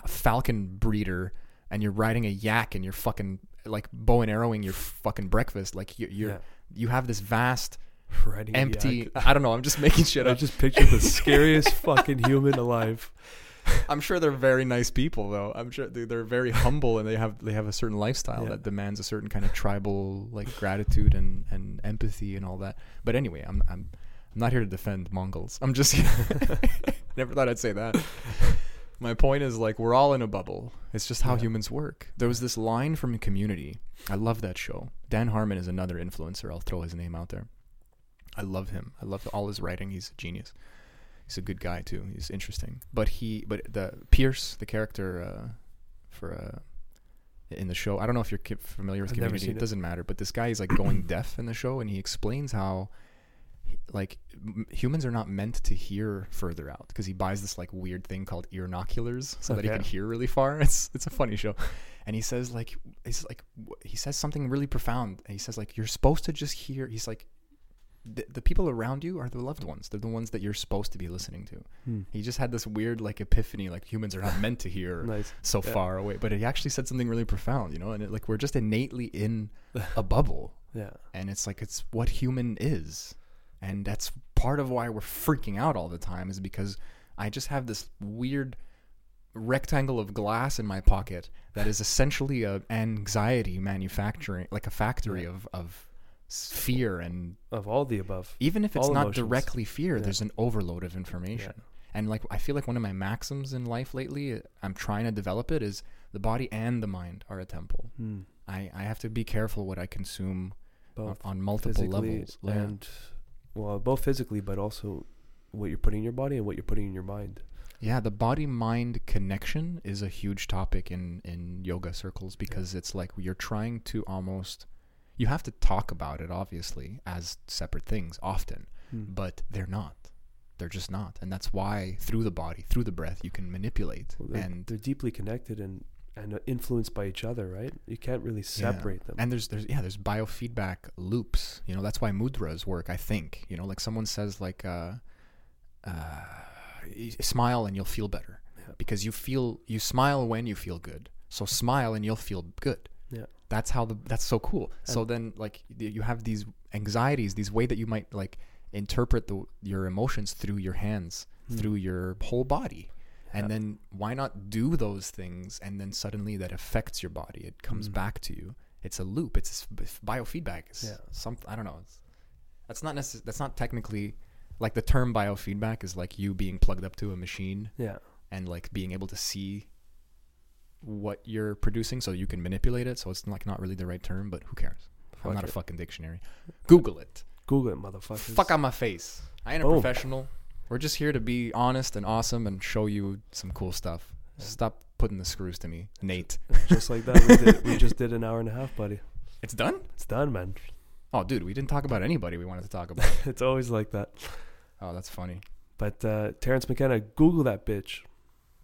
falcon breeder and you're riding a yak and you're fucking like bow and arrowing your fucking breakfast, like you're, you're yeah. you have this vast Riding empty. I don't know. I'm just making shit up. I just pictured the scariest fucking human alive. I'm sure they're very nice people, though. I'm sure they're very humble, and they have they have a certain lifestyle yeah. that demands a certain kind of tribal like gratitude and, and empathy and all that. But anyway, I'm I'm I'm not here to defend Mongols. I'm just never thought I'd say that. My point is, like, we're all in a bubble. It's just how yeah. humans work. There was this line from Community. I love that show. Dan Harmon is another influencer. I'll throw his name out there. I love him. I love all his writing. He's a genius. He's a good guy too. He's interesting. But he, but the Pierce, the character uh, for uh, in the show, I don't know if you're familiar with I've Community. It doesn't matter. But this guy is like going deaf in the show, and he explains how he, like m- humans are not meant to hear further out, because he buys this like weird thing called earnoculars so okay. that he can hear really far. It's it's a funny show. And he says like it's like he says something really profound. And he says like you're supposed to just hear. He's like. The, the people around you are the loved ones. They're the ones that you're supposed to be listening to. Hmm. He just had this weird like epiphany, like humans are not meant to hear nice. so yeah. far away. But he actually said something really profound, you know. And it, like we're just innately in a bubble. Yeah. And it's like it's what human is, and that's part of why we're freaking out all the time, is because I just have this weird rectangle of glass in my pocket that is essentially a anxiety manufacturing, like a factory yeah. of of. fear and of all the above. Even if it's all not emotions. Directly fear, yeah. there's an overload of information. Yeah. And like I feel like one of my maxims in life lately, I'm trying to develop it, is the body and the mind are a temple. Hmm. I, I have to be careful what I consume both on multiple levels. And yeah. well, both physically, but also what you're putting in your body and what you're putting in your mind. Yeah, the body-mind connection is a huge topic in, in yoga circles, because yeah. it's like you're trying to almost... You have to talk about it, obviously, as separate things often, mm. but they're not. They're just not. And that's why through the body, through the breath, you can manipulate. Well, they're, and they're deeply connected and, and influenced by each other, right? You can't really separate yeah. them. And there's, there's, yeah, there's biofeedback loops. You know, that's why mudras work, I think. You know, like someone says, like, uh, uh, smile and you'll feel better. Yeah. Because you feel, you smile when you feel good. So smile and you'll feel good. Yeah. That's how the, that's so cool. And so then like you have these anxieties, these way that you might like interpret the, your emotions through your hands, mm. through your whole body. Yeah. And then why not do those things? And then suddenly that affects your body. It comes mm. back to you. It's a loop. It's, it's biofeedback. It's yeah. something, I don't know. It's, that's not necessarily, that's not technically like the term biofeedback is like you being plugged up to a machine yeah. and like being able to see what you're producing so you can manipulate it. So it's like not really the right term, but who cares? Fuck I'm not it. a fucking dictionary. Google it. Google it, motherfuckers. Fuck on my face. I ain't a oh. professional. We're just here to be honest and awesome and show you some cool stuff. Yeah. Stop putting the screws to me, Nate. Just like that. We, did, we just did an hour and a half, buddy. It's done? It's done, man. Oh, dude, we didn't talk about anybody we wanted to talk about. It's always like that. Oh, that's funny. But uh, Terrence McKenna, Google that bitch.